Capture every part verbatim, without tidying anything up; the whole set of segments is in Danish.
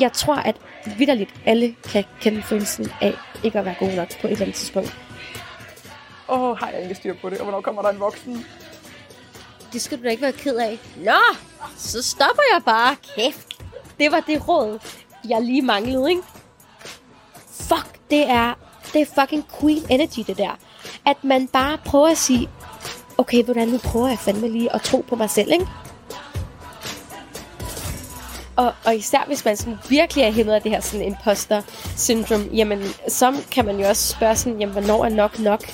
jeg tror, at vitterligt alle kan kende følelsen af ikke at være god nok på et eller andet tidspunkt. Åh, oh, har jeg ikke styr på det? Og hvornår kommer der en voksen? Det skal du da ikke være ked af. Nå, så stopper jeg bare. Kæft. Det var det råd, jeg lige manglede, ikke? Fuck, det er, det er fucking queen energy, det der. At man bare prøver at sige, okay, hvordan nu prøver jeg fandme lige at tro på mig selv, ikke? Og, og især hvis man sådan virkelig er hæmmet af det her sådan imposter syndrome, jamen så kan man jo også spørge sådan, jamen hvornår er nok nok?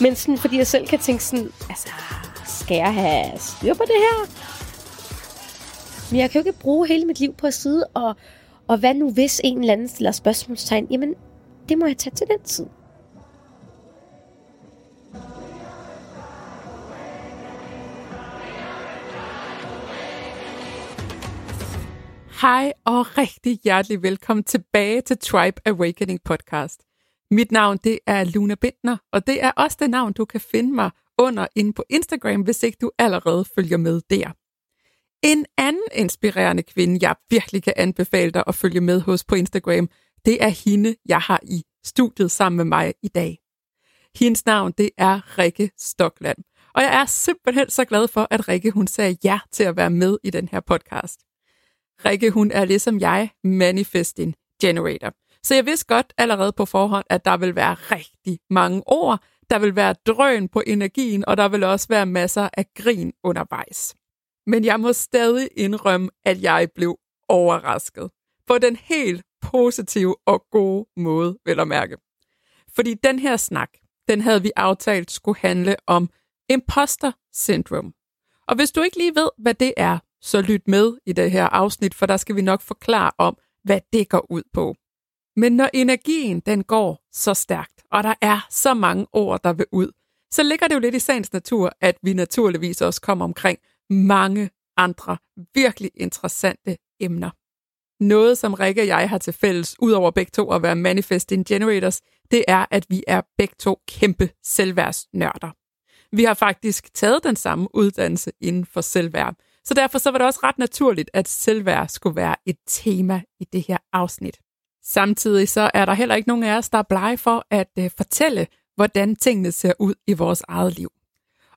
Men sådan, fordi jeg selv kan tænke sådan, altså, skal jeg have styr på det her? Men jeg kan jo ikke bruge hele mit liv på at sidde og, og hvad nu hvis en eller anden stiller spørgsmålstegn, jamen det må jeg tage til den tid. Hej og rigtig hjertelig velkommen tilbage til Tribe Awakening Podcast. Mit navn det er Luna Bindner, og det er også det navn, du kan finde mig under inde på Instagram, hvis ikke du allerede følger med der. En anden inspirerende kvinde, jeg virkelig kan anbefale dig at følge med hos på Instagram, det er hende, jeg har i studiet sammen med mig i dag. Hendes navn det er Rikke Støkland, og jeg er simpelthen så glad for, at Rikke hun sagde ja til at være med i den her podcast. Rikke, hun er ligesom jeg, manifesting generator. Så jeg vidste godt allerede på forhånd, at der vil være rigtig mange ord, der vil være drøn på energien, og der vil også være masser af grin undervejs. Men jeg må stadig indrømme, at jeg blev overrasket. På den helt positive og gode måde, vil jeg mærke. Fordi den her snak, den havde vi aftalt skulle handle om imposter syndrome. Og hvis du ikke lige ved, hvad det er, så lyt med i det her afsnit, for der skal vi nok forklare om, hvad det går ud på. Men når energien den går så stærkt, og der er så mange ord, der vil ud, så ligger det jo lidt i sagens natur, at vi naturligvis også kommer omkring mange andre virkelig interessante emner. Noget, som Rikke og jeg har til fælles, ud over begge to at være manifesting generators, det er, at vi er begge to kæmpe selvværdsnørder. Vi har faktisk taget den samme uddannelse inden for selvværd, så derfor så var det også ret naturligt, at selvværd skulle være et tema i det her afsnit. Samtidig så er der heller ikke nogen af os, der er blege for at øh, fortælle, hvordan tingene ser ud i vores eget liv.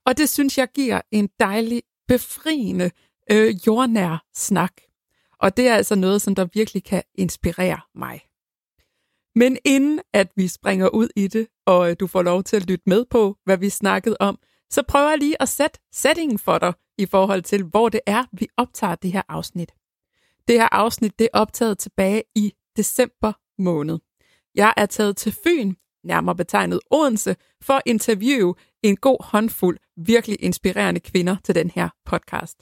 Og det synes jeg giver en dejlig, befriende, øh, jordnær snak. Og det er altså noget, som der virkelig kan inspirere mig. Men inden at vi springer ud i det, og øh, du får lov til at lytte med på, hvad vi snakkede om, så prøver jeg lige at sætte settingen for dig i forhold til, hvor det er, vi optager det her afsnit. Det her afsnit det er optaget tilbage i december måned. Jeg er taget til Fyn, nærmere betegnet Odense, for at interviewe en god håndfuld virkelig inspirerende kvinder til den her podcast.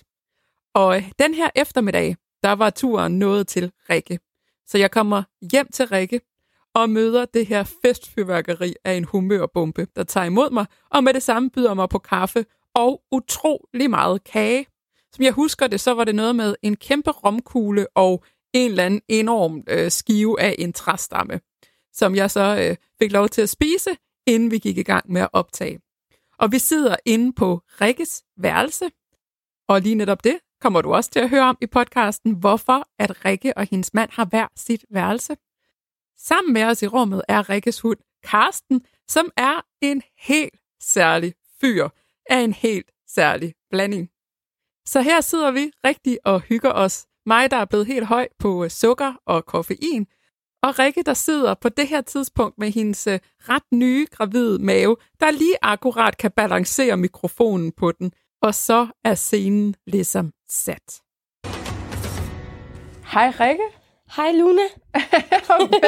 Og den her eftermiddag, der var turen nået til Rikke. Så jeg kommer hjem til Rikke og møder det her festfyrværkeri af en humørbombe, der tager imod mig, og med det samme byder mig på kaffe og utrolig meget kage. Som jeg husker det, så var det noget med en kæmpe romkugle og en eller anden enorm øh, skive af en træstamme, som jeg så øh, fik lov til at spise, inden vi gik i gang med at optage. Og vi sidder inde på Rikkes værelse, og lige netop det kommer du også til at høre om i podcasten, hvorfor at Rikke og hendes mand har hver sit værelse. Sammen med os i rummet er Rikkes hund Karsten, som er en helt særlig fyr af en helt særlig blanding. Så her sidder vi rigtig og hygger os. Mig, der er blevet helt høj på sukker og koffein, og Rikke, der sidder på det her tidspunkt med hendes ret nye gravide mave, der lige akkurat kan balancere mikrofonen på den, og så er scenen ligesom sat. Hej Rikke. Hej Luna.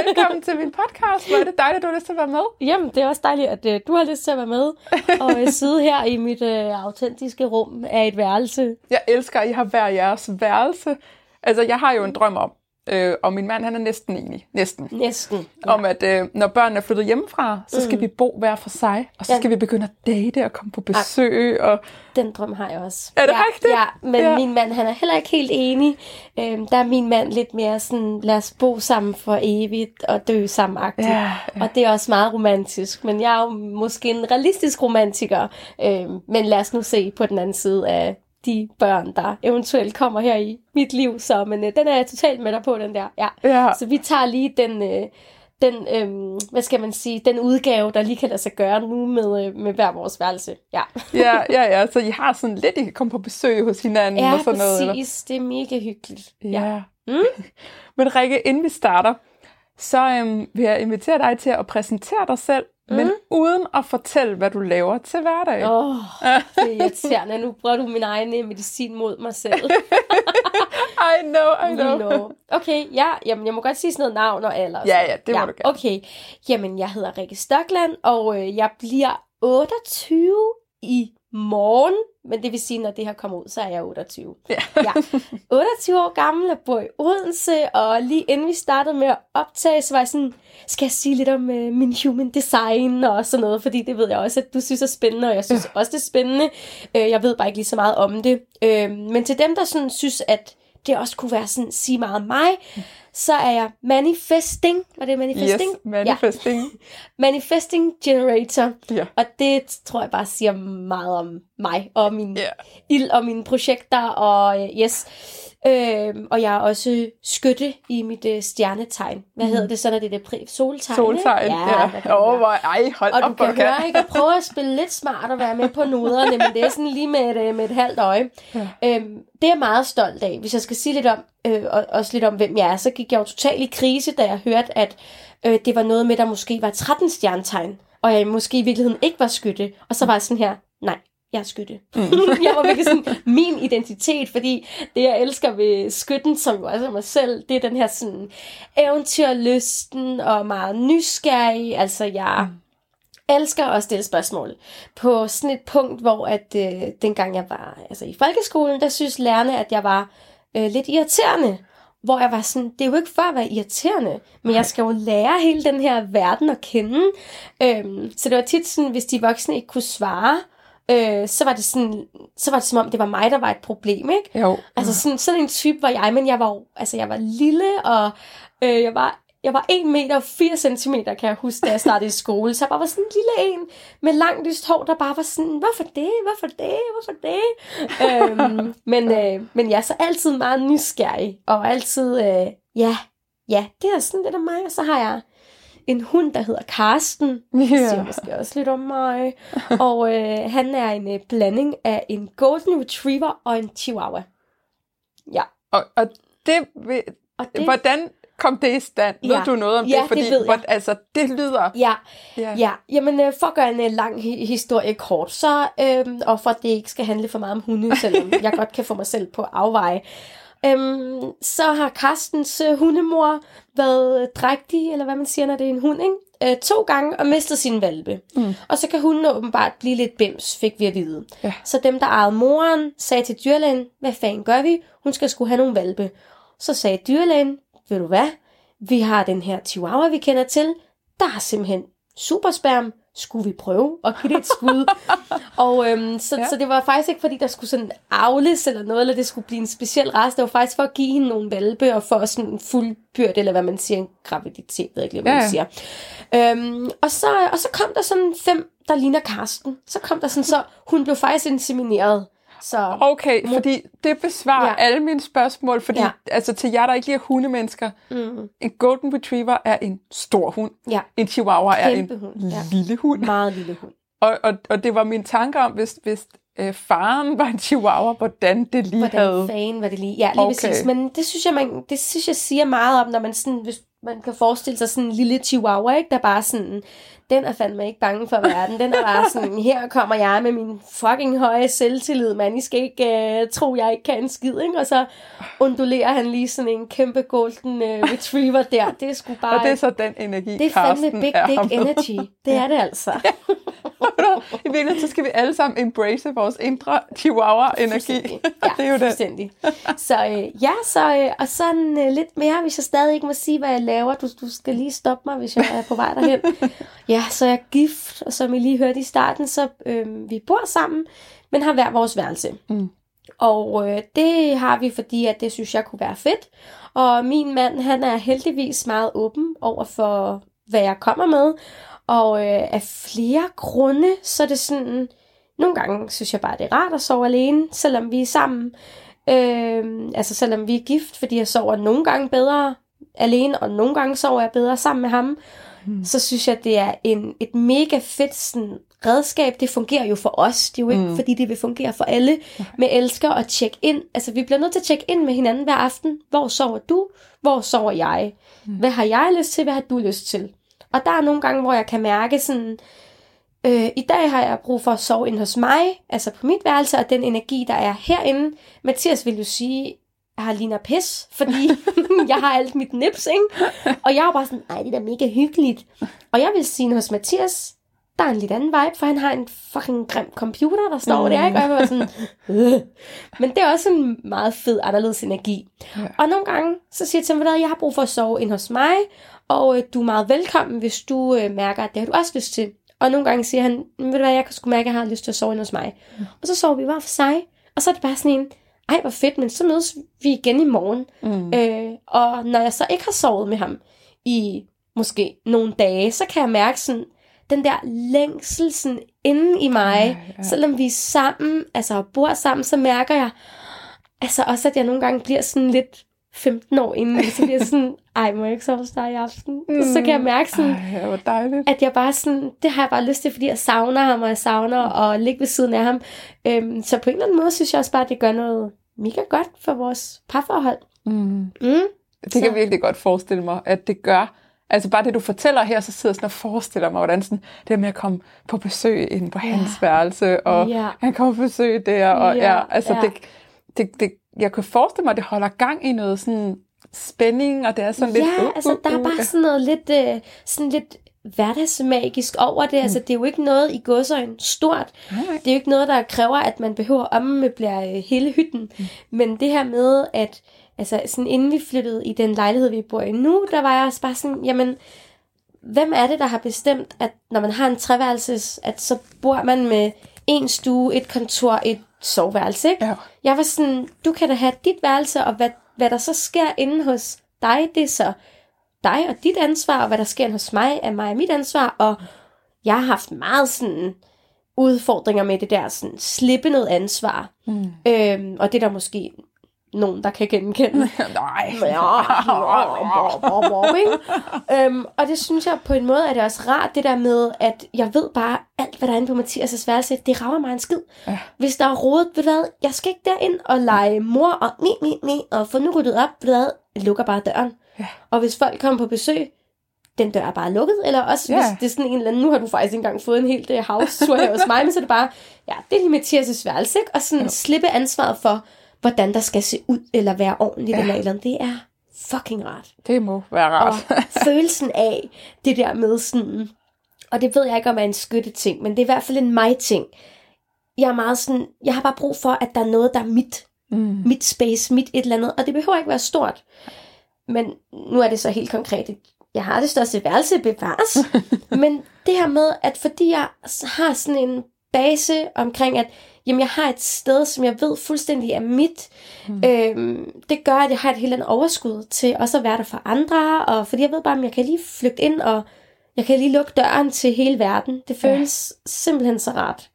Velkommen til min podcast. Hvor er det dejligt, at du har lyst til at være med. Jamen, det er også dejligt, at uh, du har lyst til at være med og uh, sidde her i mit uh, autentiske rum af et værelse. Jeg elsker, at I har hver jeres værelse. Altså, jeg har jo en drøm om, øh, og min mand, han er næsten enig. Næsten. Næsten, ja. Om, at øh, når børnene er flyttet hjemmefra, så skal mm. vi bo hver for sig, og så ja. skal vi begynde at date og komme på besøg. Og... Den drøm har jeg også. Er det ja, rigtigt? Ja, men ja. Min mand, han er heller ikke helt enig. Øhm, der er min mand lidt mere sådan, lad os bo sammen for evigt og dø sammen-agtigt. Ja, ja. Og det er også meget romantisk, men jeg er jo måske en realistisk romantiker. Øhm, men lad os nu se på den anden side af de børn, der eventuelt kommer her i mit liv. Så, men øh, den er jeg totalt med dig på, den der. Ja. Ja. Så vi tager lige den, øh, den øh, hvad skal man sige, den udgave, der lige kan lade sig gøre nu med, øh, med hver vores værelse. Ja. ja, ja, ja. Så I har sådan lidt, I kan komme på besøg hos hinanden ja, og sådan noget. Ja, præcis. Det er mega hyggeligt. Ja. ja. Mm? Men Rikke, inden vi starter, så øhm, vil jeg invitere dig til at præsentere dig selv, mm. men uden at fortælle, hvad du laver til hverdag. Åh, oh, det er irriterende. Nu bruger du min egen medicin mod mig selv. I know, I know. know. Okay, ja, jamen, jeg må godt sige sådan noget navn og alder. Og ja, ja, det må ja, du gerne. Okay, jamen jeg hedder Rikke Støkland, og øh, jeg bliver otteogtyve i morgen. Men det vil sige, når det her kommer ud, så er jeg otteogtyve. Yeah. ja. otteogtyve år gammel, og bor i Odense, og lige inden vi startede med at optage, så var jeg sådan, skal jeg sige lidt om øh, min human design og sådan noget, fordi det ved jeg også, at du synes er spændende, og jeg synes også, det er spændende. Øh, jeg ved bare ikke lige så meget om det. Øh, men til dem, der sådan synes, at det også kunne være sådan, sige meget om mig, så er jeg manifesting. Var det manifesting? Yes, manifesting. Ja. Manifesting generator. Yeah. Og det tror jeg bare siger meget om mig, og min yeah. ild, og mine projekter, og yes. Øhm, og jeg er også skytte i mit øh, stjernetegn. Hvad mm. hedder det så, når det er det soltegn? Soltegn, ja. ja. Oh, ej, hold og op, og du kan høre, ikke at prøve at spille lidt smart og være med på noderne, men det er sådan lige med et, med et halvt øje. Ja. Øhm, det er jeg meget stolt af. Hvis jeg skal sige lidt om, øh, også lidt om, hvem jeg er, så gik jeg jo totalt i krise, da jeg hørte, at øh, det var noget med, der måske var tretten stjernetegn, og jeg måske i virkeligheden ikke var skytte. Og så var jeg sådan her, nej. Jeg er skytte. Mm. jeg var virkelig sådan, min identitet, fordi det, jeg elsker ved skytten, som jo også er mig selv, det er den her sådan eventyrlysten og meget nysgerrig. Altså, jeg mm. elsker at stille spørgsmål. På sådan et punkt, hvor at øh, dengang jeg var altså, i folkeskolen, der synes lærerne, at jeg var øh, lidt irriterende. Hvor jeg var sådan, det er jo ikke for at være irriterende, men jeg skal jo lære hele den her verden at kende. Øhm, så det var tit sådan, hvis de voksne ikke kunne svare, Øh, så var det sådan, så var det som om det var mig, der var et problem, ikke? Jo. Altså sådan, sådan en type var jeg, men jeg var, altså jeg var lille, og øh, jeg var, jeg var en meter og fire centimeter, kan jeg huske, da jeg startede i skole, så jeg bare var sådan en lille en med langt lyst hår, der bare var sådan, hvorfor det, hvorfor det, hvorfor det? øhm, men, øh, men jeg er så altid meget nysgerrig, og altid, øh, ja, ja, det er sådan lidt af mig, og så har jeg en hund, der hedder Karsten. Det yeah. siger måske også lidt om mig. Og øh, han er en øh, blanding af en golden retriever og en chihuahua. Ja. Og, og, det, ved, og det... Hvordan kom det i stand? Ja. Ved du noget om ja, det? Fordi, det ved jeg. Hvor, altså, det lyder... Ja. ja. ja. Jamen, øh, for at gøre en øh, lang historie kort, så, øh, og for at det ikke skal handle for meget om hunde, selvom jeg godt kan få mig selv på afveje, Øhm, så har Karstens øh, hundemor været drægtig, eller hvad man siger, når det er en hund, ikke? Øh, to gange og mistet sin valpe. Mm. Og så kan hunden åbenbart blive lidt bims, fik vi at vide. Ja. Så dem, der ejede moren, sagde til dyrlægen, hvad fanden gør vi? Hun skal sgu have nogle valpe. Så sagde dyrlægen, ved du hvad? Vi har den her chihuahua, vi kender til. Der er simpelthen supersperm. Skulle vi prøve at give det et skud? og øhm, så, ja. så det var faktisk ikke, fordi der skulle sådan afles eller noget, eller det skulle blive en speciel rest. Det var faktisk for at give hende nogle valpe, og for sådan en fuldbyrd, eller hvad man siger, en graviditet, ved jeg ikke, hvad man ja. siger. Øhm, og, så, og så kom der sådan fem, der ligner Karsten. Så kom der sådan, så hun blev faktisk insemineret. Så, okay, fordi det besvarer ja. alle mine spørgsmål, fordi ja. altså, til jer, der ikke lige er hundemennesker, mm. en golden retriever er en stor hund, ja. en chihuahua kæmpe er en hund. lille ja. hund. Meget lille hund. Og, og, og det var min tanke om, hvis, hvis øh, faren var en chihuahua, hvordan det lige hvordan havde... Hvordan fanden var det lige? Ja, lige okay. præcis. Men det synes, jeg, man, det synes jeg siger meget om, når man sådan... Hvis man kan forestille sig sådan en lille chihuahua, ikke? Der bare sådan, den er fandme ikke bange for verden. Den er bare sådan, her kommer jeg med min fucking høje selvtillid, mand. I skal ikke uh, tro, jeg ikke kan en skid, ikke? Og så undulerer han lige sådan en kæmpe golden uh, retriever der. Det er sgu bare... Og det er så den energi, det er fandme big dick energy. Det er det altså. Ja. I virkeligheden, så skal vi alle sammen embrace vores indre chihuahua-energi. Ja, det er jo fuldstændig. Det. Så øh, ja, så, øh, og sådan øh, lidt mere, hvis jeg stadig ikke må sige, hvad jeg laver. Du, du skal lige stoppe mig, hvis jeg er på vej derhen. Ja, så jeg er gift, og som I lige hørte i starten, så øh, vi bor sammen, men har hver vores værelse. Mm. Og øh, det har vi, fordi at det synes jeg kunne være fedt. Og min mand, han er heldigvis meget åben over for, hvad jeg kommer med. Og øh, af flere grunde, så er det sådan, Nogle gange synes jeg bare, det er rart at sove alene, selvom vi er sammen. Øh, altså selvom vi er gift, fordi jeg sover nogle gange bedre alene, og nogle gange sover jeg bedre sammen med ham. Mm. Så synes jeg, det er en, et mega fedt sådan, redskab. Det fungerer jo for os. Det er jo ikke, mm. fordi det vil fungere for alle. Okay. Med elsker og tjekke ind. Altså, vi bliver nødt til at tjekke ind med hinanden hver aften. Hvor sover du? Hvor sover jeg? Mm. Hvad har jeg lyst til? Hvad har du lyst til? Og der er nogle gange, hvor jeg kan mærke sådan... Øh, I dag har jeg brug for at sove ind hos mig, altså på mit værelse, og den energi, der er herinde. Mathias vil jo sige, jeg har ligner pis, fordi jeg har alt mit nips, ikke? Og jeg er bare sådan, nej, det er da mega hyggeligt. Og jeg vil sige, hos Mathias, der er en lidt anden vibe, for han har en fucking grim computer, der står mm. der, ikke? Og jeg var sådan, øh. Men det er også en meget fed, anderledes energi. Ja. Og nogle gange, så siger jeg til ham, jeg har brug for at sove ind hos mig, og øh, du er meget velkommen, hvis du øh, mærker, at det har du også lyst til. Og nogle gange siger han, ved du hvad, jeg kan sgu mærke, at jeg har lyst til at sove ind hos mig. Mm. Og så sover vi bare for sig. Og så er det bare sådan en, ej hvor fedt, men så mødes vi igen i morgen. Mm. Øh, og når jeg så ikke har sovet med ham i måske nogle dage, så kan jeg mærke sådan, den der længsel sådan inde i mig. Ja, ja. Selvom vi er sammen, altså bor sammen, så mærker jeg, altså også at jeg nogle gange bliver sådan lidt femten år inden, så bliver jeg sådan, ej, må jeg ikke sove hos dig i aften? Mm. Så kan jeg mærke sådan, ej, hvor dejligt. At jeg bare sådan, det har jeg bare lyst til, fordi jeg savner ham, og jeg savner at ligge ved siden af ham. Øhm, så på en eller anden måde, synes jeg også bare, at det gør noget mega godt for vores parforhold. Mm. Mm. Det kan jeg virkelig godt forestille mig, at det gør. Altså bare det, du fortæller her, så sidder jeg sådan og forestiller mig, hvordan sådan, det med at komme på besøg inde på hans ja. værelse, og ja. han kommer på besøg der, og ja, ja altså ja. det... det, det jeg kunne forestille mig, at det holder gang i noget sådan spænding, og det er sådan ja, lidt... Ja, uh, uh, uh, altså der er bare sådan noget lidt, øh, sådan lidt hverdagsmagisk over det. Mm. Altså det er jo ikke noget i godsøjne stort. Nej. Det er jo ikke noget, der kræver, at man behøver at ommøblere hele hytten. Mm. Men det her med, at altså, sådan, inden vi flyttede i den lejlighed, vi bor i nu, der var jeg også bare sådan, jamen... Hvem er det, der har bestemt, at når man har en treværelses, at så bor man med en stue, et kontor, et soveværelse, ikke? Ja. Jeg var sådan, du kan da have dit værelse, og hvad, hvad der så sker inde hos dig, det er så dig og dit ansvar, og hvad der sker hos mig, er mig og mit ansvar, og jeg har haft meget sådan udfordringer med det der, sådan slippe noget ansvar, mm. øhm, og det der måske nogen, der kan genkende. Nej. øhm, og det synes jeg på en måde, at det også rart, det der med, at jeg ved bare, alt hvad der er inde på Mathias' værelse, det rager mig en skid. Ja. Hvis der er rodet, ved du hvad, jeg skal ikke derind og lege mor og mi, mi, mi, og få nu ryddet op, ved du hvad, jeg lukker bare døren. Ja. Og hvis folk kommer på besøg, den dør er bare lukket, eller også yeah. hvis det er sådan en eller anden, nu har du faktisk engang fået en hel house-tour her hos mig, men så er det bare, ja, det er Mathias' værelse, ikke? Og sådan ja. slippe ansvaret for, hvordan der skal se ud, eller være ordentligt, ja. eller eller andet. Det er fucking rart. Det må være rart. Og følelsen af det der med sådan, og det ved jeg ikke, om er en skytte ting, men det er i hvert fald en mig-ting. Jeg er meget sådan, jeg har bare brug for, at der er noget, der er mit. Mm. Mit space, mit et eller andet, og det behøver ikke være stort. Men nu er det så helt konkret, jeg har det største værelse bevares, men det her med, at fordi jeg har sådan en base omkring, at jamen, jeg har et sted, som jeg ved fuldstændig er mit. Mm. Øhm, det gør, at jeg har et helt andet overskud til også at være der for andre, og fordi jeg ved bare, at jeg kan lige flygte ind, og jeg kan lige lukke døren til hele verden. Det føles ja. simpelthen så rart.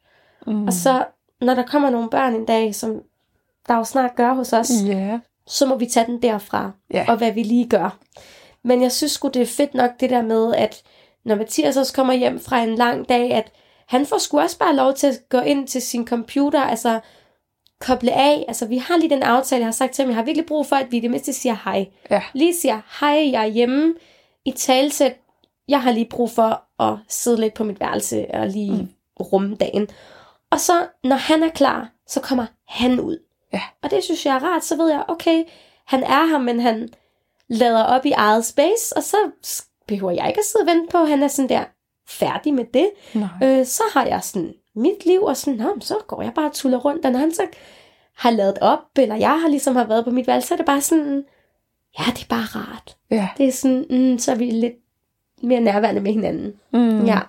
Mm. Og så, når der kommer nogle børn en dag, som der jo snart gør hos os, yeah. så må vi tage den derfra, yeah. og hvad vi lige gør. Men jeg synes sgu, det er fedt nok det der med, at når Mathias også kommer hjem fra en lang dag, at han får sgu også bare lov til at gå ind til sin computer, altså koble af. Altså vi har lige den aftale, jeg har sagt til ham, jeg har virkelig brug for, at vi det mindste siger hej. Ja. Lige siger hej, jeg er hjemme i talsæt. Jeg har lige brug for at sidde lidt på mit værelse og lige mm. rumme dagen. Og så når han er klar, så kommer han ud. Ja. Og det synes jeg er rart, så ved jeg, okay, han er her, men han lader op i eget space, og så behøver jeg ikke at sidde og vente på, han er sådan der, færdig med det, øh, så har jeg sådan mit liv, og sådan, nå, så går jeg bare og tuller rundt, og når han så har lavet op, eller jeg har ligesom har været på mit valg, så er det bare sådan, ja, det er bare rart. Ja. Det er sådan, mm, så er vi lidt mere nærværende med hinanden. Mm. Ja.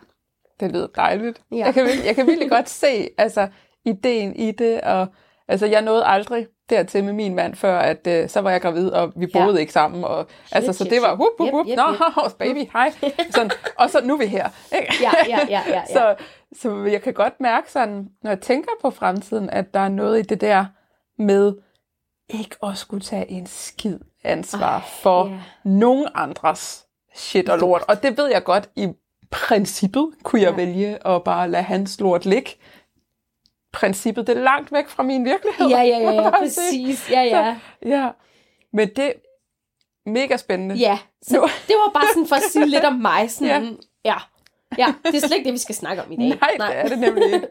Det lyder dejligt. Ja. Jeg kan, jeg kan virkelig godt se, altså, ideen i det, og altså, jeg nåede aldrig, dertil med min mand før, at øh, så var jeg gravid, og vi boede ja. ikke sammen. Og, shit, altså, så det var, hup, hup, hup, yep, yep, nå, yep. Hos baby, hej. Sådan, og så nu er vi her. Ikke? Ja, ja, ja, ja, ja. Så, så jeg kan godt mærke sådan, når jeg tænker på fremtiden, at der er noget i det der med ikke at skulle tage en skid ansvar oh, for yeah. nogen andres shit og lort. Og det ved jeg godt, i princippet kunne jeg ja. vælge at bare lade hans lort ligge. Princippet, det er langt væk fra min virkelighed. Ja, ja, ja, ja præcis. Ja, ja. Så, ja. Men det er mega spændende. Ja, så det var bare sådan for at sige lidt om mig. Sådan, ja. Ja. ja, det er slet ikke det, vi skal snakke om i dag. Nej, Nej. det er det nemlig ikke.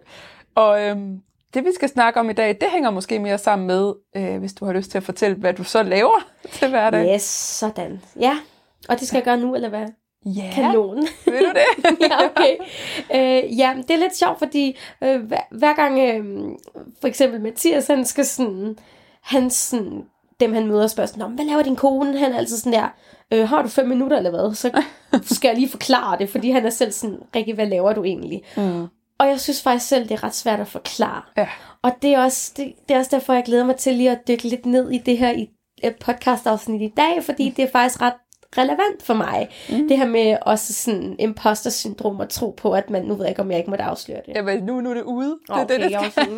Og øhm, det, vi skal snakke om i dag, det hænger måske mere sammen med, øh, hvis du har lyst til at fortælle, hvad du så laver til hverdag. Ja, yes, sådan. Ja, og det skal jeg gøre nu, eller hvad? Ja, yeah. Kanonen. Ved du det? ja, okay. Øh, ja, det er lidt sjovt, fordi øh, hver, hver gang øh, for eksempel Mathias, han skal sådan, han sådan, dem han møder spørger sådan, hvad laver din kone? Han er altid sådan der, øh, har du fem minutter eller hvad? Så skal jeg lige forklare det, fordi han er selv sådan, Rikke, hvad laver du egentlig? Mm. Og jeg synes faktisk selv, det er ret svært at forklare. Ja. Og det er, også, det, det er også derfor, jeg glæder mig til lige at dykke lidt ned i det her i, podcast-afsnit i dag, fordi det er faktisk ret relevant for mig. Mm. Det her med også sådan imposter syndrom og tro på, at man nu ved jeg ikke, om jeg ikke måtte afsløre det. Jamen, nu, nu er det ude. Det okay, er det, det skal.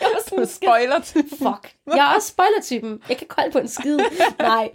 Jeg er sådan spoiler-typen. Fuck. Jeg er også spoiler-typen. Jeg kan kolde på en skid. Nej.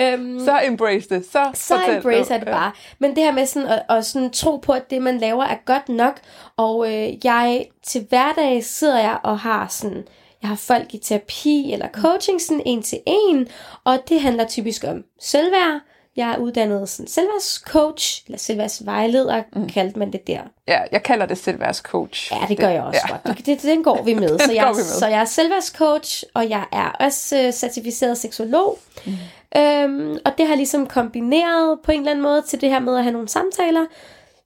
Øhm, så embrace det. Så, så embrace det bare. Men det her med sådan at, at sådan tro på, at det, man laver, er godt nok. Og øh, jeg til hverdag sidder jeg og har sådan, jeg har folk i terapi eller coaching sådan en til en, og det handler typisk om selvværd. Jeg er uddannet sådan selvværdscoach, eller selvværdsvejleder, mm. kaldte man det der. Ja, jeg kalder det selvværdscoach. Ja, det, det gør jeg også ja. godt. Det, det, den går vi med. Så jeg, så jeg er selvværdscoach, og jeg er også øh, certificeret seksolog. Mm. Øhm, og det har ligesom kombineret på en eller anden måde til det her med at have nogle samtaler.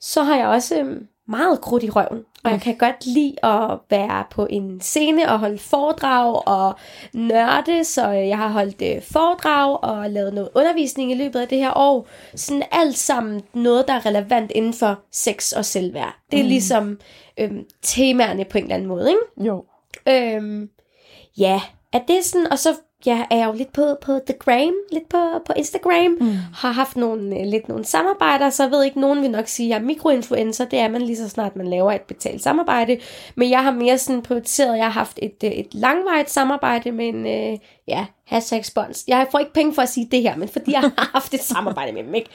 Så har jeg også øh, meget krudt i røven. Og jeg kan godt lide at være på en scene og holde foredrag og nørde, så jeg har holdt foredrag og lavet noget undervisning i løbet af det her år. Sådan alt sammen noget, der er relevant inden for sex og selvværd. Det er mm. ligesom øhm, temaerne på en eller anden måde, ikke? Jo. Øhm, ja, at det er sådan, og så ja, er jeg jo lidt på, på The Gram, lidt på, på Instagram, mm. har haft nogle, lidt nogle samarbejder, så jeg ved ikke, nogen vil nok sige, at jeg er mikroinfluencer, det er man lige så snart, man laver et betalt samarbejde, men jeg har mere sådan prioriteret, jeg har haft et, et langvarigt samarbejde med en, øh, ja, hashtag spons. Jeg får ikke penge for at sige det her, men fordi jeg har haft et samarbejde med dem, ikke?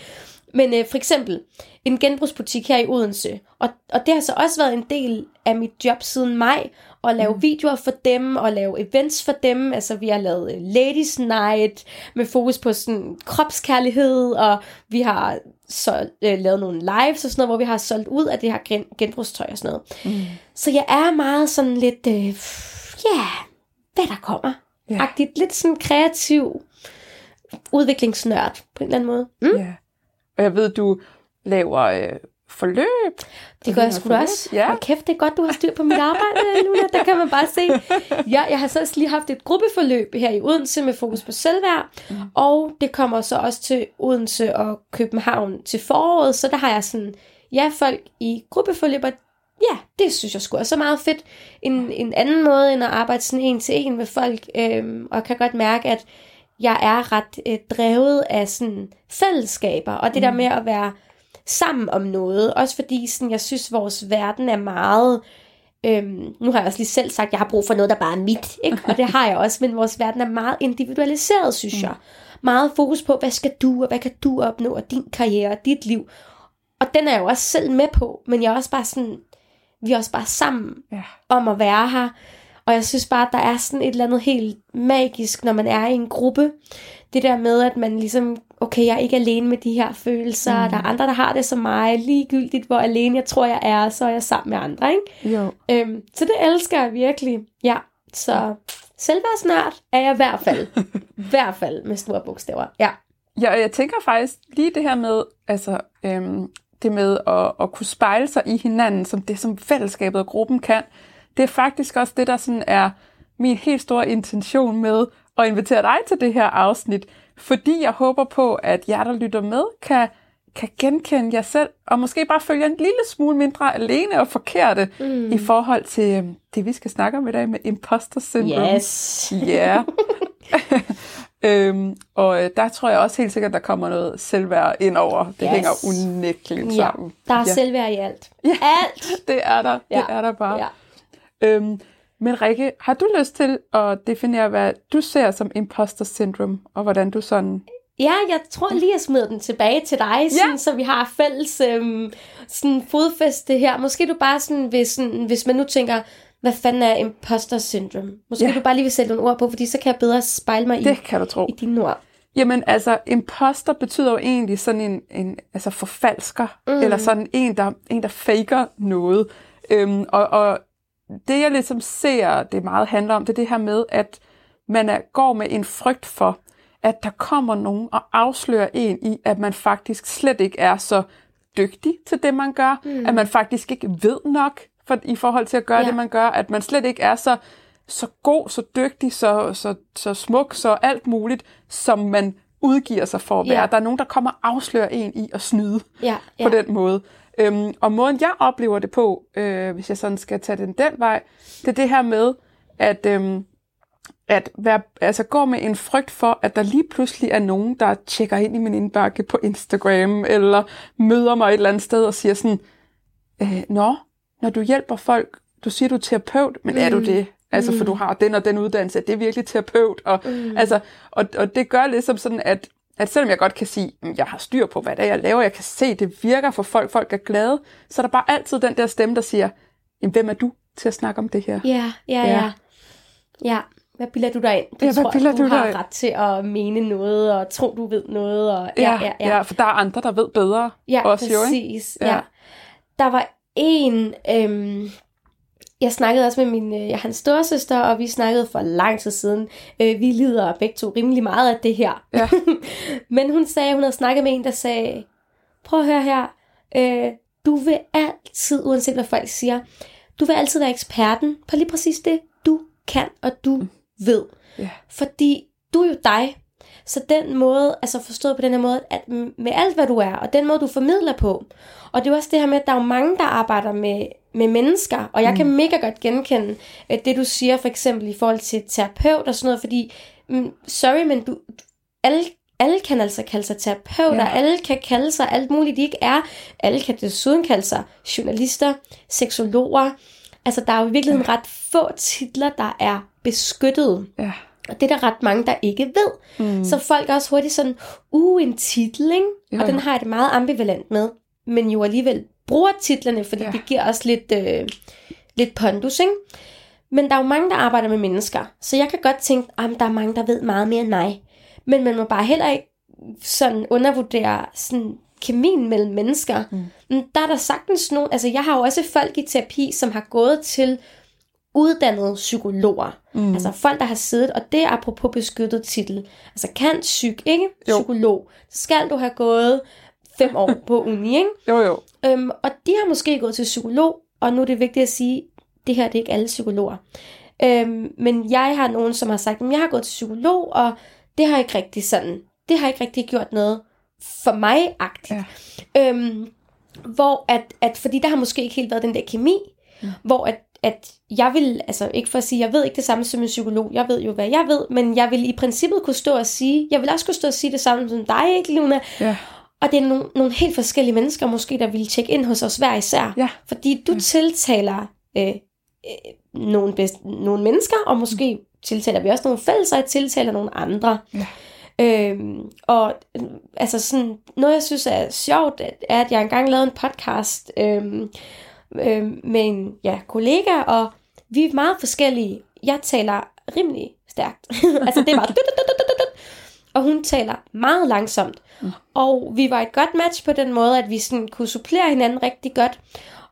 Men øh, for eksempel en genbrugsbutik her i Odense, og, og det har så også været en del af mit job siden maj, at lave mm. videoer for dem, og lave events for dem, altså vi har lavet uh, Ladies Night, med fokus på sådan kropskærlighed, og vi har solgt, øh, lavet nogle lives og sådan noget, hvor vi har solgt ud af det her gen- genbrugstøj og sådan noget. Mm. Så jeg er meget sådan lidt, ja, øh, yeah, hvad der kommer, yeah. agtigt, lidt sådan kreativ udviklingsnørd, på en eller anden måde. Mm? Yeah. Og jeg ved, du laver øh, forløb. Det gør jeg sgu da også. Ja. Og kæft, det er godt, du har styr på mit arbejde, Luna. Der kan man bare se. Ja, jeg har så også lige haft et gruppeforløb her i Odense med fokus på selvværd. Mm. Og det kommer så også til Odense og København til foråret. Så der har jeg sådan, ja, folk i gruppeforløb. Ja, det synes jeg sgu også er meget fedt. En, en anden måde end at arbejde sådan en til en med folk. Øhm, og kan godt mærke, at jeg er ret øh, drevet af sådan fællesskaber, og det mm. der med at være sammen om noget. Også fordi sådan, jeg synes, vores verden er meget... Øhm, nu har jeg også lige selv sagt, at jeg har brug for noget, der bare er mit. Ikke? Og det har jeg også, men vores verden er meget individualiseret, synes mm. jeg. Meget fokus på, hvad skal du, og hvad kan du opnå, og din karriere, og dit liv. Og den er jeg jo også selv med på, men jeg er også bare sådan, vi er også bare sammen yeah. om at være her. Og jeg synes bare, at der er sådan et eller andet helt magisk, når man er i en gruppe. Det der med, at man ligesom, okay, jeg er ikke alene med de her følelser. Mm. Der er andre, der har det som mig. Ligegyldigt, hvor alene jeg tror, jeg er, så er jeg sammen med andre, ikke? Jo. Øhm, så det elsker jeg virkelig. Ja, så selvværdsnørd er jeg i hvert fald. I hvert fald med store bogstaver. Ja. Ja, og jeg tænker faktisk lige det her med, altså... Øhm, det med at, at kunne spejle sig i hinanden, som det, som fællesskabet og gruppen kan. Det er faktisk også det, der sådan er min helt store intention med at invitere dig til det her afsnit, fordi jeg håber på, at jer, der lytter med, kan, kan genkende jer selv, og måske bare føle jer en lille smule mindre alene og forkerte mm. i forhold til det, vi skal snakke om i dag med Imposter Syndrome. Yes! Ja. Yeah. øhm, og der tror jeg også helt sikkert, der kommer noget selvværd ind over. Det yes. hænger unægteligt sammen. Ja, der er ja. selvværd i alt. Ja, alt! Det er der. Ja. Det er der bare. Ja. Øhm, men Rikke, har du lyst til at definere, hvad du ser som Imposter Syndrome, og hvordan du sådan... Ja, jeg tror lige, jeg smider den tilbage til dig, sådan, yeah. så vi har fælles øhm, sådan fodfæste her. Måske du bare sådan, hvis, sådan, hvis man nu tænker, hvad fanden er Imposter Syndrome? Måske yeah. du bare lige vil sætte nogle ord på, fordi så kan jeg bedre spejle mig det i, kan du tro. I dine ord. Jamen altså, imposter betyder jo egentlig sådan en, en altså forfalsker, mm. eller sådan en, der, en, der faker noget. Øhm, og, og det, jeg ligesom ser, det meget handler om, det er det her med, at man er, går med en frygt for, at der kommer nogen og afslører en i, at man faktisk slet ikke er så dygtig til det, man gør. Mm. At man faktisk ikke ved nok for, i forhold til at gøre ja. det, man gør. At man slet ikke er så, så god, så dygtig, så, så, så smuk, så alt muligt, som man udgiver sig for at være. Ja. Der er nogen, der kommer og afslører en i at snyde ja, ja. på den måde. Øhm, og måden, jeg oplever det på, øh, hvis jeg sådan skal tage den den vej, det er det her med, at... Øhm, At være, altså gå med en frygt for, at der lige pludselig er nogen, der tjekker ind i min indbakke på Instagram, eller møder mig et eller andet sted og siger sådan, øh, nå, når du hjælper folk, du siger, du er terapeut, men mm. er du det? Altså, mm. for du har den og den uddannelse, det er virkelig terapeut. Og, mm. altså, og, og det gør ligesom sådan, at, at selvom jeg godt kan sige, jeg har styr på, hvad det er, jeg laver, jeg kan se, det virker for folk, folk er glade, så er der bare altid den der stemme, der siger, jamen, hvem er du til at snakke om det her? Ja, ja, ja. Ja. Hvad bilder du dig ind? Du ja, tror, du, du har ret til at mene noget, og tro, du ved noget. Og, ja, ja, ja. ja, for der er andre, der ved bedre. Ja, også, præcis. Jo, ja. Ja. Der var en... Øhm, jeg snakkede også med min, øh, hans storesøster, og vi snakkede for lang tid siden. Øh, vi lider begge to rimelig meget af det her. Ja. Men hun sagde, hun havde snakket med en, der sagde, prøv at høre her, øh, du vil altid, uanset hvad folk siger, du vil altid være eksperten på lige præcis det, du kan, og du... ved. Yeah. Fordi du er jo dig. Så den måde, altså forstået på den her måde, at med alt hvad du er, og den måde du formidler på, og det er også det her med, at der er jo mange, der arbejder med, med mennesker, og jeg mm. kan mega godt genkende det du siger, for eksempel i forhold til terapeut og sådan noget, fordi mm, sorry, men du, alle, alle kan altså kalde sig terapeuter, yeah. alle kan kalde sig alt muligt, de ikke er. Alle kan desuden kalde sig journalister, seksologer. Altså der er jo i virkeligheden yeah. ret få titler, der er beskyttet. Ja. Og det er der ret mange, der ikke ved. Mm. Så folk er også hurtigt sådan, uh, en titel, ikke? Ja, og den har jeg det meget ambivalent med. Men jo alligevel bruger titlerne, fordi ja. det giver os lidt, øh, lidt pondus, ikke? Men der er jo mange, der arbejder med mennesker. Så jeg kan godt tænke, at der er mange, der ved meget mere end mig. Men man må bare heller ikke sådan undervurdere sådan kemien mellem mennesker. Mm. Der er der sagtens nogen, altså jeg har jo også folk i terapi, som har gået til uddannede psykologer. Mm. Altså folk, der har siddet, og det er apropos beskyttet titel. Altså kan psyk, ikke? Psykolog. Så skal du have gået fem år på uni, ikke? Jo, jo. Øhm, og de har måske gået til psykolog, og nu er det vigtigt at sige, det her det er ikke alle psykologer. Øhm, men jeg har nogen, som har sagt, at jeg har gået til psykolog, og det har ikke rigtig sådan, det har ikke rigtig gjort noget for mig-agtigt. Ja. Øhm, hvor at, at, fordi der har måske ikke helt været den der kemi, mm. hvor at at jeg vil, altså ikke for at sige, jeg ved ikke det samme som en psykolog, jeg ved jo, hvad jeg ved, men jeg vil i princippet kunne stå og sige, jeg vil også kunne stå og sige det samme som dig, ikke Luna? Ja. Og det er nogle, nogle helt forskellige mennesker måske, der vil tjekke ind hos os hver især. Ja. Fordi du ja. tiltaler øh, øh, nogle, bes- nogle mennesker, og måske mm. tiltaler vi også nogle fælles, og tiltaler nogle andre. Ja. Øhm, og øh, altså sådan, noget jeg synes er sjovt, er, at jeg engang lavede en podcast, øh, med en ja, kollega, og vi er meget forskellige. Jeg taler rimelig stærkt. Altså det er bare... Og hun taler meget langsomt. Mm. Og vi var et godt match på den måde, at vi sådan kunne supplere hinanden rigtig godt.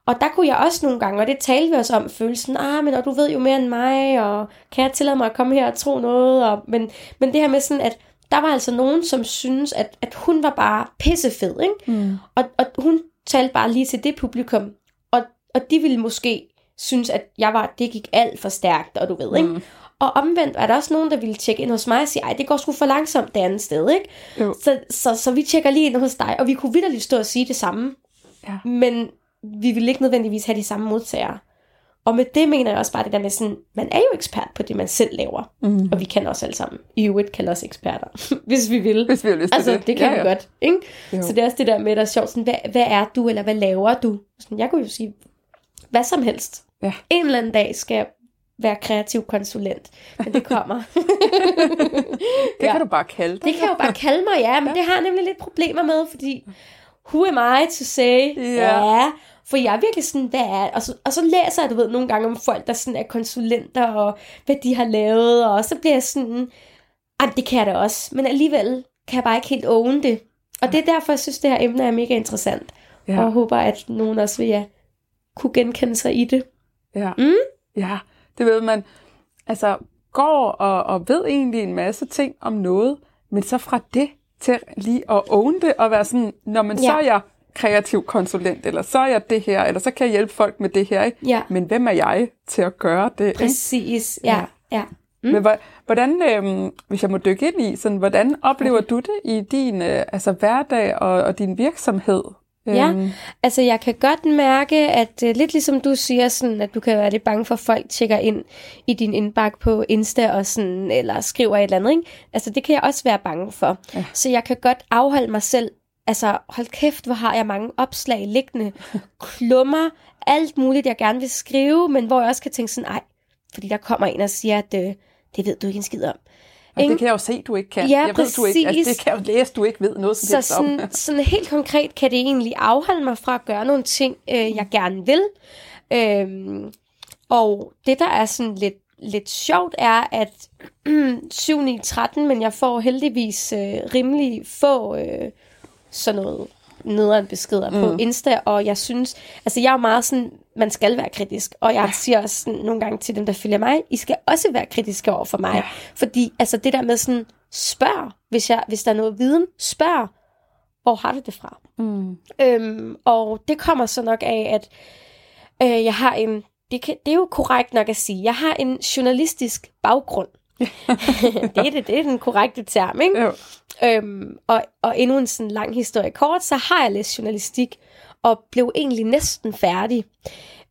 Og der kunne jeg også nogle gange, og det talte vi os om, følelsen, ah, men og du ved jo mere end mig, og kan jeg tillade mig at komme her og tro noget? Og, men, men det her med sådan, at der var altså nogen, som synes at, at hun var bare pissefed, ikke? Mm. Og, og hun talte bare lige til det publikum. Og de ville måske synes, at jeg var, det gik alt for stærkt, og du ved, ikke? Mm. Og omvendt er der også nogen, der ville tjekke ind hos mig og sige, ej, det går sgu for langsomt det andet sted, ikke? Jo. Så, så, så vi tjekker lige ind hos dig, og vi kunne vitterligt stå og sige det samme. Ja. Men vi ville ikke nødvendigvis have de samme modtagere. Og med det mener jeg også bare det der med sådan, man er jo ekspert på det, man selv laver. Mm. Og vi kan også alle sammen. I øvrigt kalder os eksperter, hvis vi vil. Hvis vi vil, altså, det. det kan ja, vi ja. godt, ikke? Jo. Så det er også det der med, der er sjovt, sådan, hvad, hvad er du, eller hvad laver du? Sådan, jeg kunne jo sige, hvad som helst. Ja. En eller anden dag skal jeg være kreativ konsulent, men det kommer. det kan ja. du bare kalde dig. Det kan jeg jo bare kalde mig, ja, men ja. det har jeg nemlig lidt problemer med, fordi who am I to say? Ja. ja. For jeg er virkelig sådan, hvad er og så, og så læser jeg, du ved, nogle gange om folk, der sådan er konsulenter, og hvad de har lavet, og så bliver jeg sådan, ej, det kan jeg da også, men alligevel kan jeg bare ikke helt own det. Og det er derfor, jeg synes, det her emne er mega interessant, ja. og håber, at nogen også vil ja, kunne genkende sig i det. Ja, mm? ja. Det ved man, altså går og, og ved egentlig en masse ting om noget, men så fra det til lige at own det, og være sådan, når man ja. så er jeg kreativ konsulent, eller så er jeg det her, eller så kan jeg hjælpe folk med det her, ikke? Ja. Men hvem er jeg til at gøre det? Ikke? Præcis, ja. ja. ja. Mm. Men hvordan, øh, hvis jeg må dykke ind i, sådan, hvordan oplever okay. du det i din øh, altså, hverdag og, og din virksomhed? Ja, øhm. altså jeg kan godt mærke, at uh, lidt ligesom du siger, sådan, at du kan være lidt bange for, at folk tjekker ind i din indbakke på Insta, og sådan, eller skriver et eller andet, ikke? Altså det kan jeg også være bange for. Ja. Så jeg kan godt afholde mig selv. Altså hold kæft, hvor har jeg mange opslag liggende, klummer, alt muligt, jeg gerne vil skrive, men hvor jeg også kan tænke sådan, nej, fordi der kommer en og siger, at øh, det ved du ikke en skid om. Og det kan jeg jo se, du ikke kan. Ja, jeg ved, du ikke, altså, det kan jeg jo læse, du ikke ved noget som helst om. Så sådan helt konkret kan det egentlig afholde mig fra at gøre nogle ting, øh, jeg gerne vil. Øhm, og det, der er sådan lidt, lidt sjovt, er, at øh, syv ni tretten, men jeg får heldigvis øh, rimelig få øh, sådan noget nederen beskeder mm. på Insta, og jeg synes, altså jeg er meget sådan, man skal være kritisk, og jeg ja. siger også sådan, nogle gange til dem, der følger mig, I skal også være kritiske over for mig, ja. fordi altså det der med sådan, spørg, hvis, jeg, hvis der er noget viden, spørg, hvor har du det fra? Mm. Øhm, og det kommer så nok af, at øh, jeg har en, det, kan, det er jo korrekt nok at sige, jeg har en journalistisk baggrund. det, er det, det er den korrekte term, ikke? Jo. Øhm, og, og endnu en sådan lang historie kort, så har jeg læst journalistik og blev egentlig næsten færdig,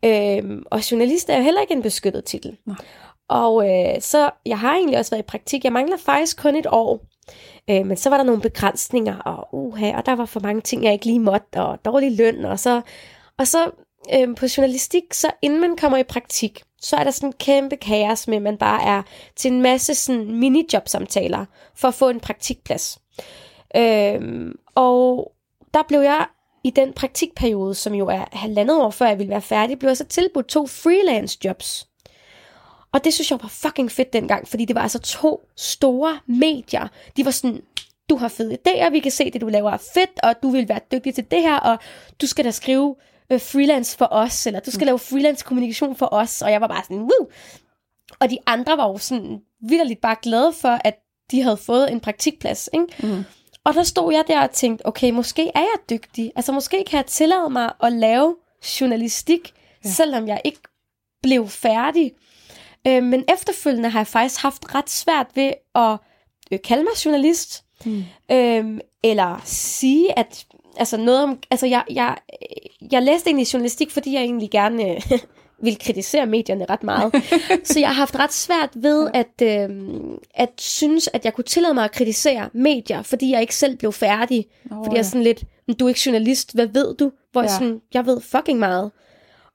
øhm, og journalist er jo heller ikke en beskyttet titel. Nej. Og øh, så jeg har egentlig også været i praktik, jeg mangler faktisk kun et år, øh, men så var der nogle begrænsninger og, uha, og der var for mange ting jeg ikke lige måtte, og dårlig løn, og så, og så øh, på journalistik, så inden man kommer i praktik, så er der sådan en kæmpe kaos med, at man bare er til en masse sådan mini-job-samtaler for at få en praktikplads. Øhm, og der blev jeg i den praktikperiode, som jo er halvandet år før jeg ville være færdig, blev jeg så tilbudt to freelance-jobs. Og det synes jeg var fucking fedt dengang, fordi det var altså to store medier. De var sådan, du har fede idéer, vi kan se det, du laver er fedt, og du vil være dygtig til det her, og du skal da skrive freelance for os, eller du skal lave freelance kommunikation for os, og jeg var bare sådan, woo! Og de andre var jo sådan vitterligt bare glade for, at de havde fået en praktikplads, ikke? Mm. Og der stod jeg der og tænkte, okay, måske er jeg dygtig, altså måske kan jeg tillade mig at lave journalistik, ja. selvom jeg ikke blev færdig. Øh, men efterfølgende har jeg faktisk haft ret svært ved at øh, kalde mig journalist, mm. øh, eller sige, at altså noget om, altså jeg, jeg, jeg læste egentlig journalistik, fordi jeg egentlig gerne øh, ville kritisere medierne ret meget. Så jeg har haft ret svært ved at, øh, at synes, at jeg kunne tillade mig at kritisere medier, fordi jeg ikke selv blev færdig. Oh, fordi jeg er sådan lidt, du er ikke journalist, hvad ved du? Hvor ja. sådan, jeg ved fucking meget.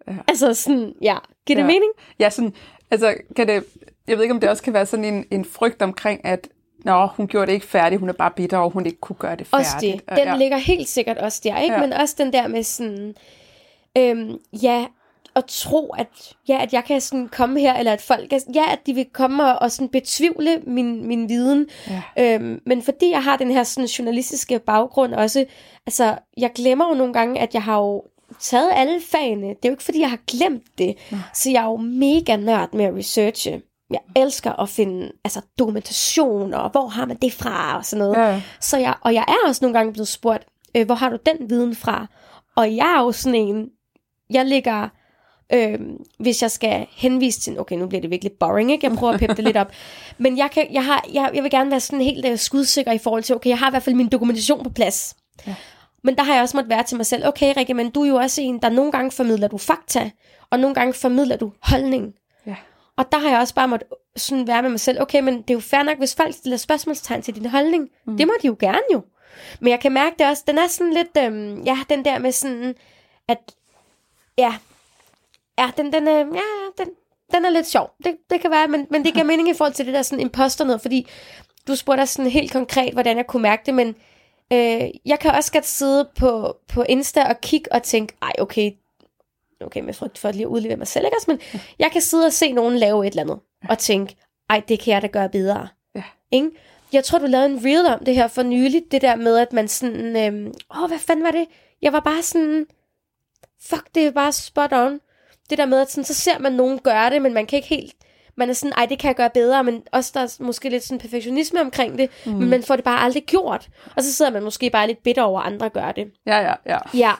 Ja. Altså sådan, ja, giver det ja. mening? Ja, sådan, altså kan det, jeg ved ikke om det også kan være sådan en, en frygt omkring, at nå, hun gjorde det ikke færdigt, hun er bare bitter, og hun ikke kunne gøre det færdigt. Også det. Den ja. ligger helt sikkert også der, ikke? Ja. Men også den der med sådan, øhm, ja, at tro, at, ja, at jeg kan sådan komme her, eller at folk, ja, at de vil komme og, og sådan betvivle min, min viden. Ja. Øhm, men fordi jeg har den her sådan journalistiske baggrund også, altså, jeg glemmer jo nogle gange, at jeg har jo taget alle fagene. Det er jo ikke, fordi jeg har glemt det. Ja. Så jeg er jo mega nørd med at researche. Jeg elsker at finde altså, dokumentation, og hvor har man det fra, og sådan noget. Ja. Så jeg, og jeg er også nogle gange blevet spurgt, øh, hvor har du den viden fra? Og jeg er jo sådan en, jeg ligger Øh, hvis jeg skal henvise til, okay, nu bliver det virkelig boring, ikke? Jeg prøver at peppe det lidt op. Men jeg, kan, jeg, har, jeg, jeg vil gerne være sådan helt uh, skudsikker i forhold til, okay, jeg har i hvert fald min dokumentation på plads. Ja. Men der har jeg også måttet være til mig selv, okay Rikke, men du er jo også en, der nogle gange formidler du fakta, og nogle gange formidler du holdning. Ja. Og der har jeg også bare måttet sådan være med mig selv, okay, men det er jo fair nok, hvis folk stiller spørgsmålstegn til din holdning. Mm. Det må de jo gerne jo. Men jeg kan mærke det også, den er sådan lidt, øh, ja, den der med sådan, at, ja, ja, den, den, øh, ja, den, den er lidt sjov. Det, det kan være, men, men det giver mening i forhold til det der sådan imposter noget, fordi du spurgte sådan helt konkret, hvordan jeg kunne mærke det, men øh, jeg kan også godt sidde på, på Insta og kigge og tænke, ej, okay, okay, med frygt for at lige udlevere mig selv, ikke også? Men ja. Jeg kan sidde og se nogen lave et eller andet, og tænke, ej, det kan jeg da gøre bedre. Ja. Ikke? Jeg tror, du lavede en reel om det her for nyligt, det der med, at man sådan, åh, øhm, oh, hvad fanden var det? Jeg var bare sådan, fuck, det er bare spot on. Det der med, at sådan, så ser man nogen gøre det, men man kan ikke helt, man er sådan, ej, det kan jeg gøre bedre, men også der er måske lidt sådan perfektionisme omkring det, mm. men man får det bare aldrig gjort. Og så sidder man måske bare lidt bitter over, at andre gør det. Ja, ja, ja. Ja,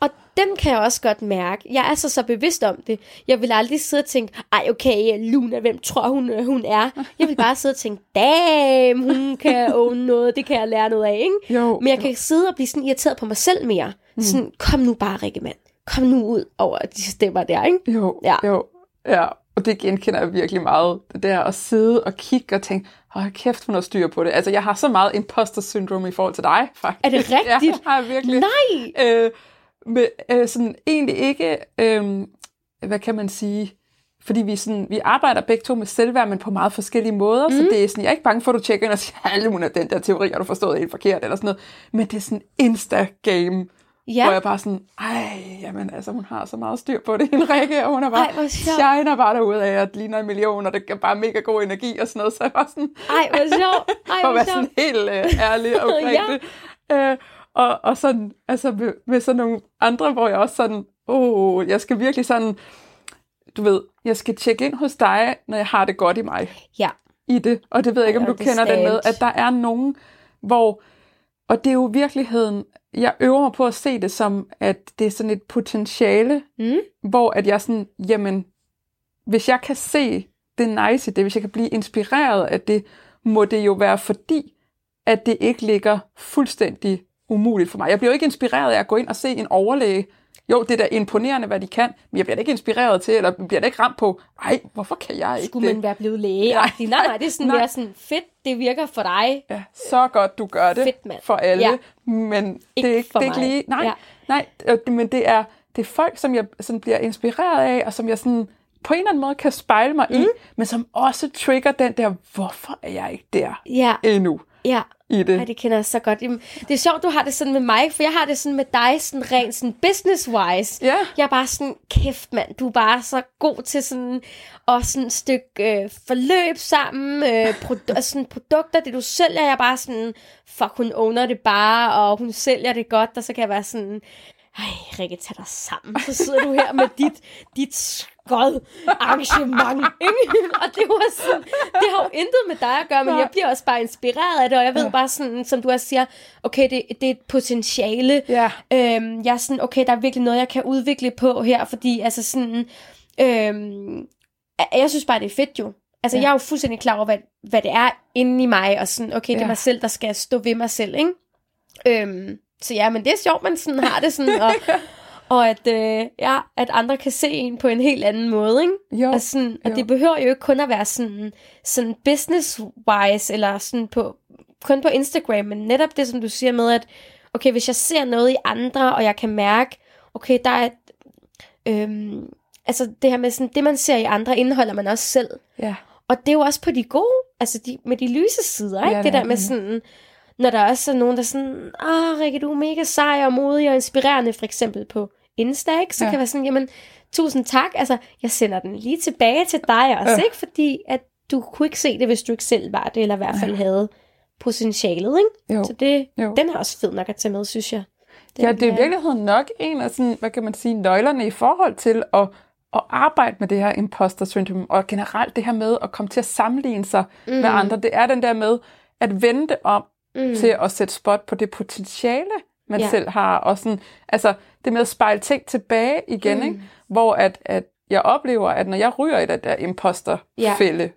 og dem kan jeg også godt mærke. Jeg er så så bevidst om det. Jeg vil aldrig sidde og tænke, ej okay, Luna, hvem tror hun, hun er? Jeg vil bare sidde og tænke, damn, hun kan own noget, det kan jeg lære noget af, ikke? Jo, men jeg kan jo. sidde og blive sådan irriteret på mig selv mere. Mm. Sådan, kom nu bare, Rikke, mand. Kom nu ud over de stemmer der, ikke? Jo, ja. jo, ja. Og det genkender jeg virkelig meget. Det der at sidde og kigge og tænke, hold kæft, hun har styr på det. Altså, jeg har så meget imposter syndrome i forhold til dig, faktisk. Er det rigtigt? Ja, har jeg virkelig. Nej! Øh, Men øh, sådan egentlig ikke, øh, hvad kan man sige, fordi vi, sådan, vi arbejder begge to med selvværd, men på meget forskellige måder, mm. så det er sådan, jeg er ikke bange for, at du tjekker ind og siger, alle hun er den der teori, har du forstået helt forkert, eller sådan noget, men det er sådan Insta-game, ja. Hvor jeg bare sådan, ej, jamen altså, hun har så meget styr på det, en Rikke, og hun er bare, ej, shiner bare derude af, at ligner en million, og det er bare mega god energi, og sådan noget, så jeg bare sådan, ej, hvor sjovt, ej, hvor sjovt, sådan helt øh, ærlig omkring ja. det, øh, Og, og sådan, altså med, med sådan nogle andre, hvor jeg også sådan, åh, oh, jeg skal virkelig sådan, du ved, jeg skal tjekke ind hos dig, når jeg har det godt i mig. Ja. I det. Og det ved jeg ikke, om du kender den med, at der er nogen, hvor, og det er jo virkeligheden, jeg øver mig på at se det som, at det er sådan et potentiale, mm. hvor at jeg sådan, jamen, hvis jeg kan se det nice i det, hvis jeg kan blive inspireret af det, må det jo være fordi, at det ikke ligger fuldstændig umuligt for mig. Jeg bliver jo ikke inspireret af at gå ind og se en overlæge. Jo, det er da imponerende, hvad de kan, men jeg bliver da ikke inspireret til, eller bliver da ikke ramt på, ej, hvorfor kan jeg ikke Skulle det? man være blevet læge? Nej, nej, nej, det er sådan, nej. Mere sådan, fedt, det virker for dig. Ja, så godt, du gør det fedt, for alle, ja. men ikke det er ikke, for det er ikke lige, nej, ja. nej, men det er, det er folk, som jeg sådan bliver inspireret af, og som jeg sådan på en eller anden måde kan spejle mig mm. i, men som også trigger den der, hvorfor er jeg ikke der ja. endnu? Ja. I det. Ej, det kender jeg så godt. Jamen, det er sjovt, du har det sådan med mig, for jeg har det sådan med dig, sådan rent sådan business-wise. Yeah. Jeg er bare sådan, kæft mand, du er bare så god til sådan, og sådan et stykke øh, forløb sammen, øh, produ- sådan produkter, det du sælger, jeg er bare sådan, fuck, hun owner det bare, og hun sælger det godt, og så kan jeg være sådan, ej, Rikke, tag dig sammen, så sidder du her med dit, dit skod arrangement, ikke? Og det var sådan, det har jo intet med dig at gøre, men jeg bliver også bare inspireret af det, og jeg ved bare sådan, som du også siger, okay, det, det er et potentiale, ja. øhm, jeg er sådan, okay, der er virkelig noget, jeg kan udvikle på her, fordi altså sådan, øhm, jeg synes bare, det er fedt jo. Altså, ja. jeg er jo fuldstændig klar over, hvad, hvad det er inde i mig, og sådan, okay, det er ja. mig selv, der skal stå ved mig selv, ikke? Øhm, Så ja, men det er sjovt, man sådan har det sådan, og, og at, øh, ja, at andre kan se en på en helt anden måde, ikke? Jo, og sådan, og jo. det behøver jo ikke kun at være sådan, sådan business-wise, eller sådan på, kun på Instagram, men netop det, som du siger med, at okay, hvis jeg ser noget i andre, og jeg kan mærke, okay, der er et, øhm, altså det her med sådan, det man ser i andre, indeholder man også selv. Ja. Og det er jo også på de gode, altså de, med de lyse sider, ikke? Ja, det, det der med sådan, når der også er nogen, der sådan, åh, Rikke, du er mega sej og modig og inspirerende, for eksempel på Insta, ikke? Så ja. kan jeg være sådan, jamen, tusind tak, altså, jeg sender den lige tilbage til dig også, ja. ikke? Fordi at du kunne ikke se det, hvis du ikke selv var det, eller i hvert fald ja. havde potentialet, ikke? Jo. Så det, jo. den er også fed nok at tage med, synes jeg. Den, ja, det er i virkeligheden nok en af sådan, hvad kan man sige, nøglerne i forhold til at at arbejde med det her imposter syndrome, og generelt det her med at komme til at sammenligne sig mm. med andre. Det er den der med at vende om, Mm. til at sætte spot på det potentiale, man ja. selv har, og sådan, altså det med at spejle ting tilbage igen, mm. ikke? Hvor at, at jeg oplever, at når jeg ryger i det der imposterfælde, ja.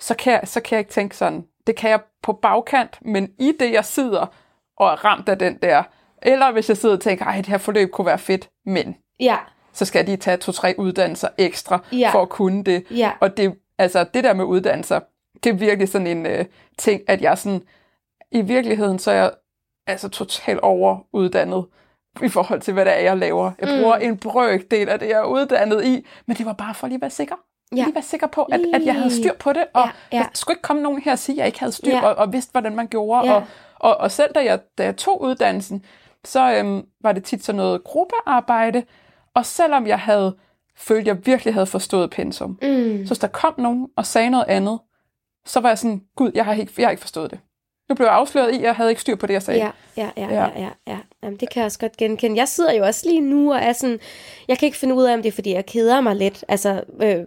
så, kan, så kan jeg ikke tænke sådan. Det kan jeg på bagkant, men i det, jeg sidder og er ramt af den der. Eller hvis jeg sidder og tænker, ej, det her forløb kunne være fedt, men ja. så skal de tage to-tre uddannelser ekstra ja. for at kunne det. Ja. Og det, altså, det der med uddannelser, det er virkelig sådan en øh, ting, at jeg sådan, i virkeligheden, så er jeg altså totalt overuddannet i forhold til, hvad det er, jeg laver. Jeg bruger mm. en brøkdel af det, jeg er uddannet i, men det var bare for lige at være sikker. Ja. Lige være sikker på, at, at jeg havde styr på det, og ja, ja. jeg skulle ikke komme nogen her og sige, at jeg ikke havde styr, ja. og, og vidste, hvordan man gjorde. Ja. Og, og, og selv da jeg, da jeg tog uddannelsen, så øhm, var det tit sådan noget gruppearbejde, og selvom jeg havde følt, jeg virkelig havde forstået pensum, mm. så hvis der kom nogen og sagde noget andet, så var jeg sådan, gud, jeg har ikke, jeg har ikke forstået det. Nu blev jeg afsløret i, at jeg havde ikke styr på det, jeg sagde. Ja, ja, ja, ja, ja, ja. Jamen, det kan jeg også godt genkende. Jeg sidder jo også lige nu og er sådan, jeg kan ikke finde ud af, om det er, fordi jeg keder mig lidt, altså, øh,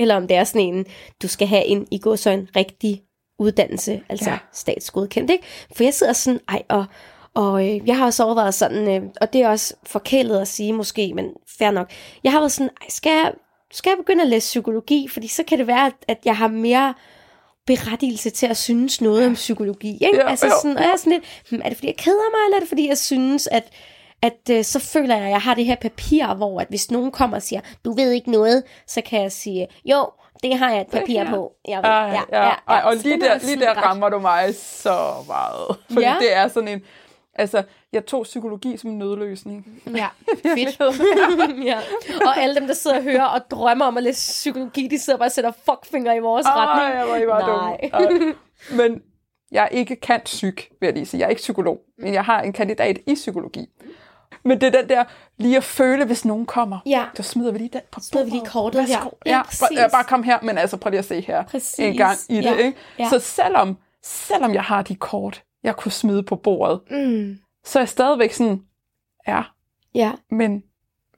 eller om det er sådan en, du skal have en, i går så en rigtig uddannelse, altså ja. statsgodkendt, ikke? For jeg sidder sådan, ej, og, og øh, jeg har også overvejet sådan, øh, og det er også forkælet at sige måske, men fair nok, jeg har været sådan, ej, skal jeg, skal jeg begynde at læse psykologi, fordi så kan det være, at, at jeg har mere berettigelse til at synes noget om psykologi, ikke? Ja, altså sådan, og jeg er sådan lidt, er det fordi jeg keder mig, eller er det fordi jeg synes, at, at øh, så føler jeg, at jeg har det her papir, hvor at hvis nogen kommer og siger, du ved ikke noget, så kan jeg sige, jo, det har jeg et papir ja. på. Jeg ved, Ej, ja, ja, ja. Ej, og lige der, lige der rammer du mig så meget, fordi ja. det er sådan en, altså, jeg tog psykologi som en nødløsning. Ja, fedt. ja. Og alle dem, der sidder og hører og drømmer om at læse psykologi, de sidder bare og sætter fuckfinger i vores oh, retning. Jeg var, jeg var Nej, men jeg ikke kan psyk, vil jeg lige sige. Jeg er ikke psykolog, men jeg har en kandidat i psykologi. Men det er den der, lige at føle, hvis nogen kommer. Ja. Så smider vi lige den på bordet. Smider vi lige kortet her. Ja, ja, bare, bare kom her, men altså prøv lige at se her. Præcis. En gang i det, ja. ikke? Ja. Så selvom, selvom jeg har de kort, jeg kunne smide på bordet. Mm. Så er jeg stadigvæk sådan, ja, ja, men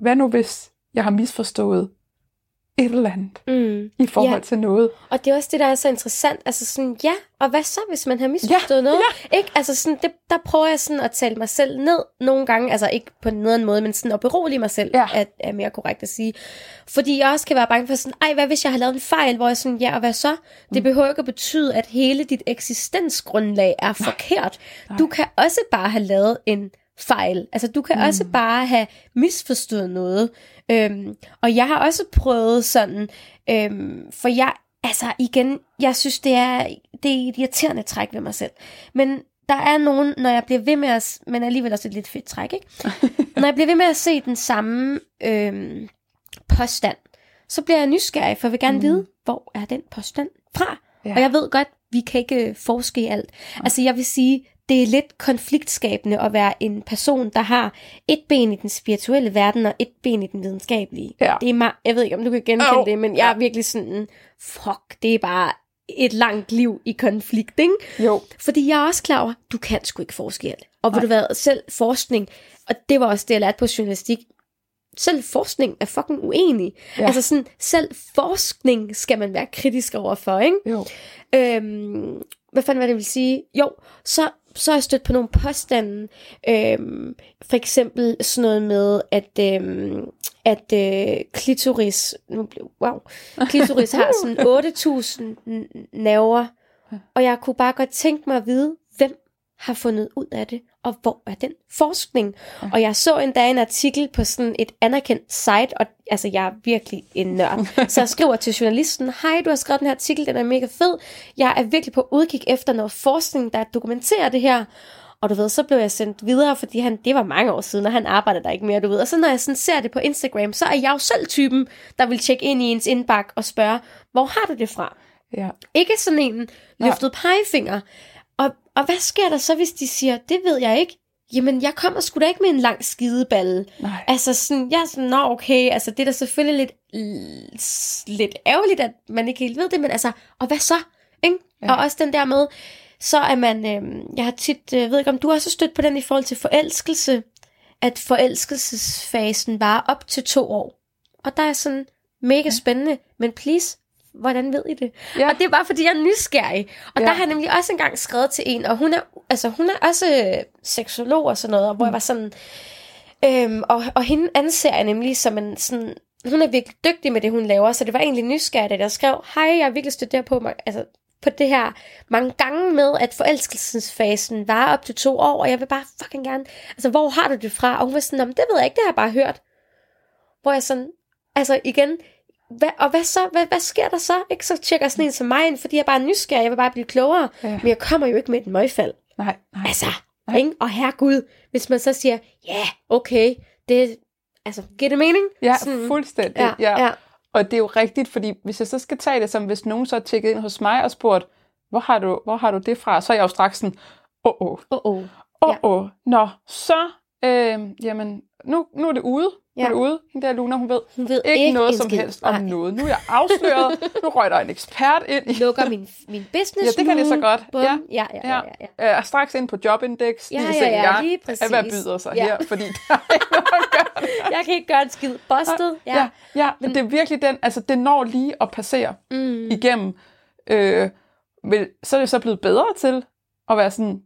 hvad nu, hvis jeg har misforstået et eller andet mm. i forhold ja. til noget? Og det er også det, der er så interessant. Altså sådan, ja, og hvad så, hvis man har misforstået ja. noget? Ja. Ikke? Altså sådan, det, der prøver jeg sådan at tale mig selv ned nogle gange. Altså ikke på en anden måde, men sådan at berolige mig selv, ja. er, er mere korrekt at sige. Fordi jeg også kan være bange for sådan, ej, hvad hvis jeg har lavet en fejl, hvor jeg sådan, ja, og hvad så? Mm. Det behøver ikke at betyde, at hele dit eksistensgrundlag er Nej. forkert. Nej. Du kan også bare have lavet en fejl. Altså, du kan mm. også bare have misforstået noget. Øhm, og jeg har også prøvet sådan, øhm, for jeg, altså igen, jeg synes, det er, det er et irriterende træk ved mig selv. Men der er nogen, når jeg bliver ved med at, men alligevel også et lidt fedt træk, ikke? Når jeg bliver ved med at se den samme øhm, påstand, så bliver jeg nysgerrig, for jeg vil gerne mm. vide, hvor er den påstand fra? Ja. Og jeg ved godt, vi kan ikke forske i alt. Ja. Altså, jeg vil sige, det er lidt konfliktskabende at være en person, der har et ben i den spirituelle verden og et ben i den videnskabelige. Ja. Det er ma- jeg ved ikke, om du kan genkende oh. det, men jeg er virkelig sådan, fuck, det er bare et langt liv i konflikt, ikke? Jo. Fordi jeg er også klar over, du kan sgu ikke forske i alt. Og ved du hvad, selv forskning, og det var også det, jeg lærte på journalistik, selv forskning er fucking uenig. Ja. Altså sådan, selv forskning skal man være kritisk overfor, ikke? Jo. Øhm, hvad fanden var det, jeg ville sige? Jo, så så har jeg stødt på nogle påstande, øhm, for eksempel sådan noget med, at, øhm, at øh, klitoris, nu blev, wow, klitoris har sådan otte tusind nerver, og jeg kunne bare godt tænke mig at vide, hvem har fundet ud af det, og hvor er den forskning? Okay. Og jeg så endda en artikel på sådan et anerkendt site, og altså, jeg er virkelig en nørd. Så jeg skriver til journalisten, hej, du har skrevet den her artikel, den er mega fed. Jeg er virkelig på udkig efter noget forskning, der dokumenterer det her. Og du ved, så blev jeg sendt videre, fordi han, det var mange år siden, og han arbejdede der ikke mere, du ved. Og så når jeg sådan ser det på Instagram, så er jeg jo selv typen, der vil tjekke ind i ens indbakke og spørge, hvor har du det fra? Ja. Ikke sådan en løftet ja. pegefinger. Og, og hvad sker der så, hvis de siger, det ved jeg ikke? Jamen, jeg kommer sgu da ikke med en lang skideballe. Nej. Altså, sådan, jeg er sådan, nå okay, altså, det er da selvfølgelig lidt, l- lidt ærgerligt, at man ikke helt ved det, men altså, og hvad så? Ikke? Ja. Og også den der med, så er man, øh, jeg har tit, øh, ved ikke om du også har stødt på den i forhold til forelskelse, at forelskelsesfasen varer op til to år. Og der er sådan mega spændende, men please, hvordan ved I det? Ja. Og det er bare, fordi jeg er nysgerrig. Og ja. der har jeg nemlig også engang skrevet til en, og hun er, altså, hun er også seksolog og sådan noget, og hvor mm. jeg var sådan, øhm, og, og hende anser jeg nemlig som en sådan hun er virkelig dygtig med det, hun laver, så det var egentlig nysgerrigt, at jeg skrev, hej, jeg er virkelig stødt der på mig, altså på det her mange gange med, at forelskelsesfasen var op til to år, og jeg vil bare fucking gerne, altså hvor har du det fra? Og hun var sådan, det ved jeg ikke, det har jeg bare hørt. Hvor jeg sådan, altså igen, hvad, og hvad så, hvad, hvad sker der så? Ikke så tjekker sådan en som mig ind, fordi jeg bare er nysgerrig, jeg vil bare blive klogere, ja. Men jeg kommer jo ikke med et møgfald. Nej, nej. Altså, nej. Ikke? Og herregud, hvis man så siger, ja, yeah, okay, det altså, giver det mening? Ja, sådan, fuldstændig, ja, ja. ja. Og det er jo rigtigt, fordi hvis jeg så skal tage det som, hvis nogen så tjekkede ind hos mig og spurgte, hvor har du, hvor har du det fra? Så er jeg jo straks sådan, åh, oh, åh, oh. åh, oh, åh, oh. oh, oh. Nå, så, øh, jamen, nu, nu er det ude, nu er det ude, hende der Luna, hun ved, hun ved ikke, ikke noget som helst om noget. Nu er jeg afsløret, nu røg der en ekspert ind. Lukker min, min business. Ja, det kan det så godt. Bum. Ja, ja, ja. ja, ja, ja. Øh, straks ind på Jobindex, lige ja, ja, ja, ja, lige præcis. Hvad byder sig ja. her, fordi der er ikke noget at gøre. Jeg kan ikke gøre en skid busted. Ja, ja, ja. Men det er virkelig den, altså det når lige at passere mm. igennem. Øh, vel, så er det så blevet bedre til at være sådan,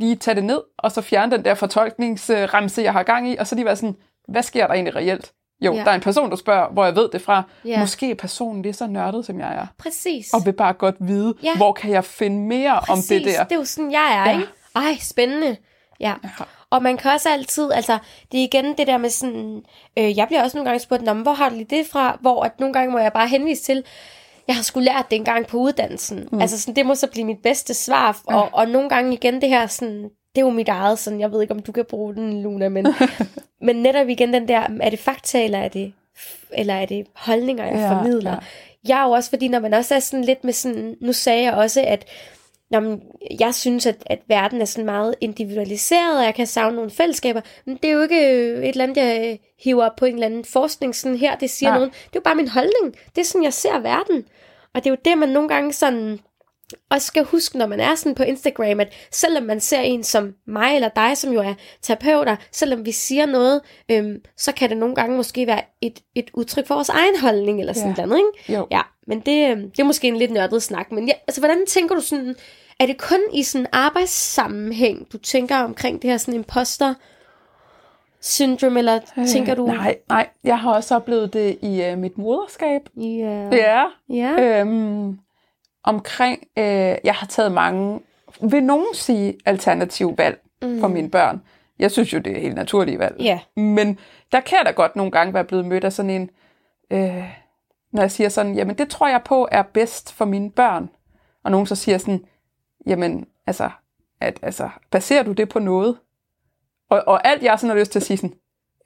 lige tage det ned, og så fjerne den der fortolkningsramse, jeg har gang i, og så lige være sådan, hvad sker der egentlig reelt? Jo, ja. Der er en person, der spørger, hvor jeg ved det fra. Ja. Måske er personen lige så nørdet, som jeg er. Præcis. Og vil bare godt vide, ja. Hvor kan jeg finde mere præcis. Om det der? Det er jo sådan, jeg er, ja. Ikke? Ej, spændende. Ja. ja. Og man kan også altid, altså, det er igen det der med sådan, øh, jeg bliver også nogle gange spurgt, hvor har du lige det fra? Hvor at nogle gange må jeg bare henvise til, jeg har sgu lært det engang på uddannelsen. Mm. Altså, sådan, det må så blive mit bedste svar. Og, ja. Og nogle gange igen det her sådan, det er jo mit eget, sådan, jeg ved ikke, om du kan bruge den, Luna, men, men netop igen den der, er det fakta, eller er det, eller er det holdninger, jeg ja, formidler? Ja. Jeg er jo også, fordi når man også er sådan lidt med sådan, nu sagde jeg også, at når man, jeg synes, at, at verden er sådan meget individualiseret, og jeg kan savne nogle fællesskaber, men det er jo ikke et eller andet, jeg hiver op på en eller anden forskning, sådan her, det siger ja. Nogen. Det er jo bare min holdning. Det er sådan, jeg ser verden. Og det er jo det, man nogle gange sådan... Og skal huske, når man er sådan på Instagram, at selvom man ser en som mig eller dig, som jo er terapeuter, selvom vi siger noget, øhm, så kan det nogle gange måske være et, et udtryk for vores egen holdning, eller sådan ja. Noget, ikke? Jo. Ja, men det, det er måske en lidt nørdet snak, men ja, altså, hvordan tænker du sådan, er det kun i sådan arbejdssammenhæng, du tænker omkring det her sådan imposter syndrom, eller øh, tænker du... Nej, nej, jeg har også oplevet det i øh, mit moderskab. Ja. Ja. Ja. Øhm... Omkring, øh, jeg har taget mange, vil nogen sige, alternative valg mm. for mine børn. Jeg synes jo, det er helt naturlige valg. Yeah. Men der kan da godt nogle gange være blevet mødt af sådan en, øh, når jeg siger sådan, jamen det tror jeg på er bedst for mine børn. Og nogen så siger sådan, jamen altså, at, altså baserer du det på noget? Og, og alt jeg sådan har lyst til at sige sådan,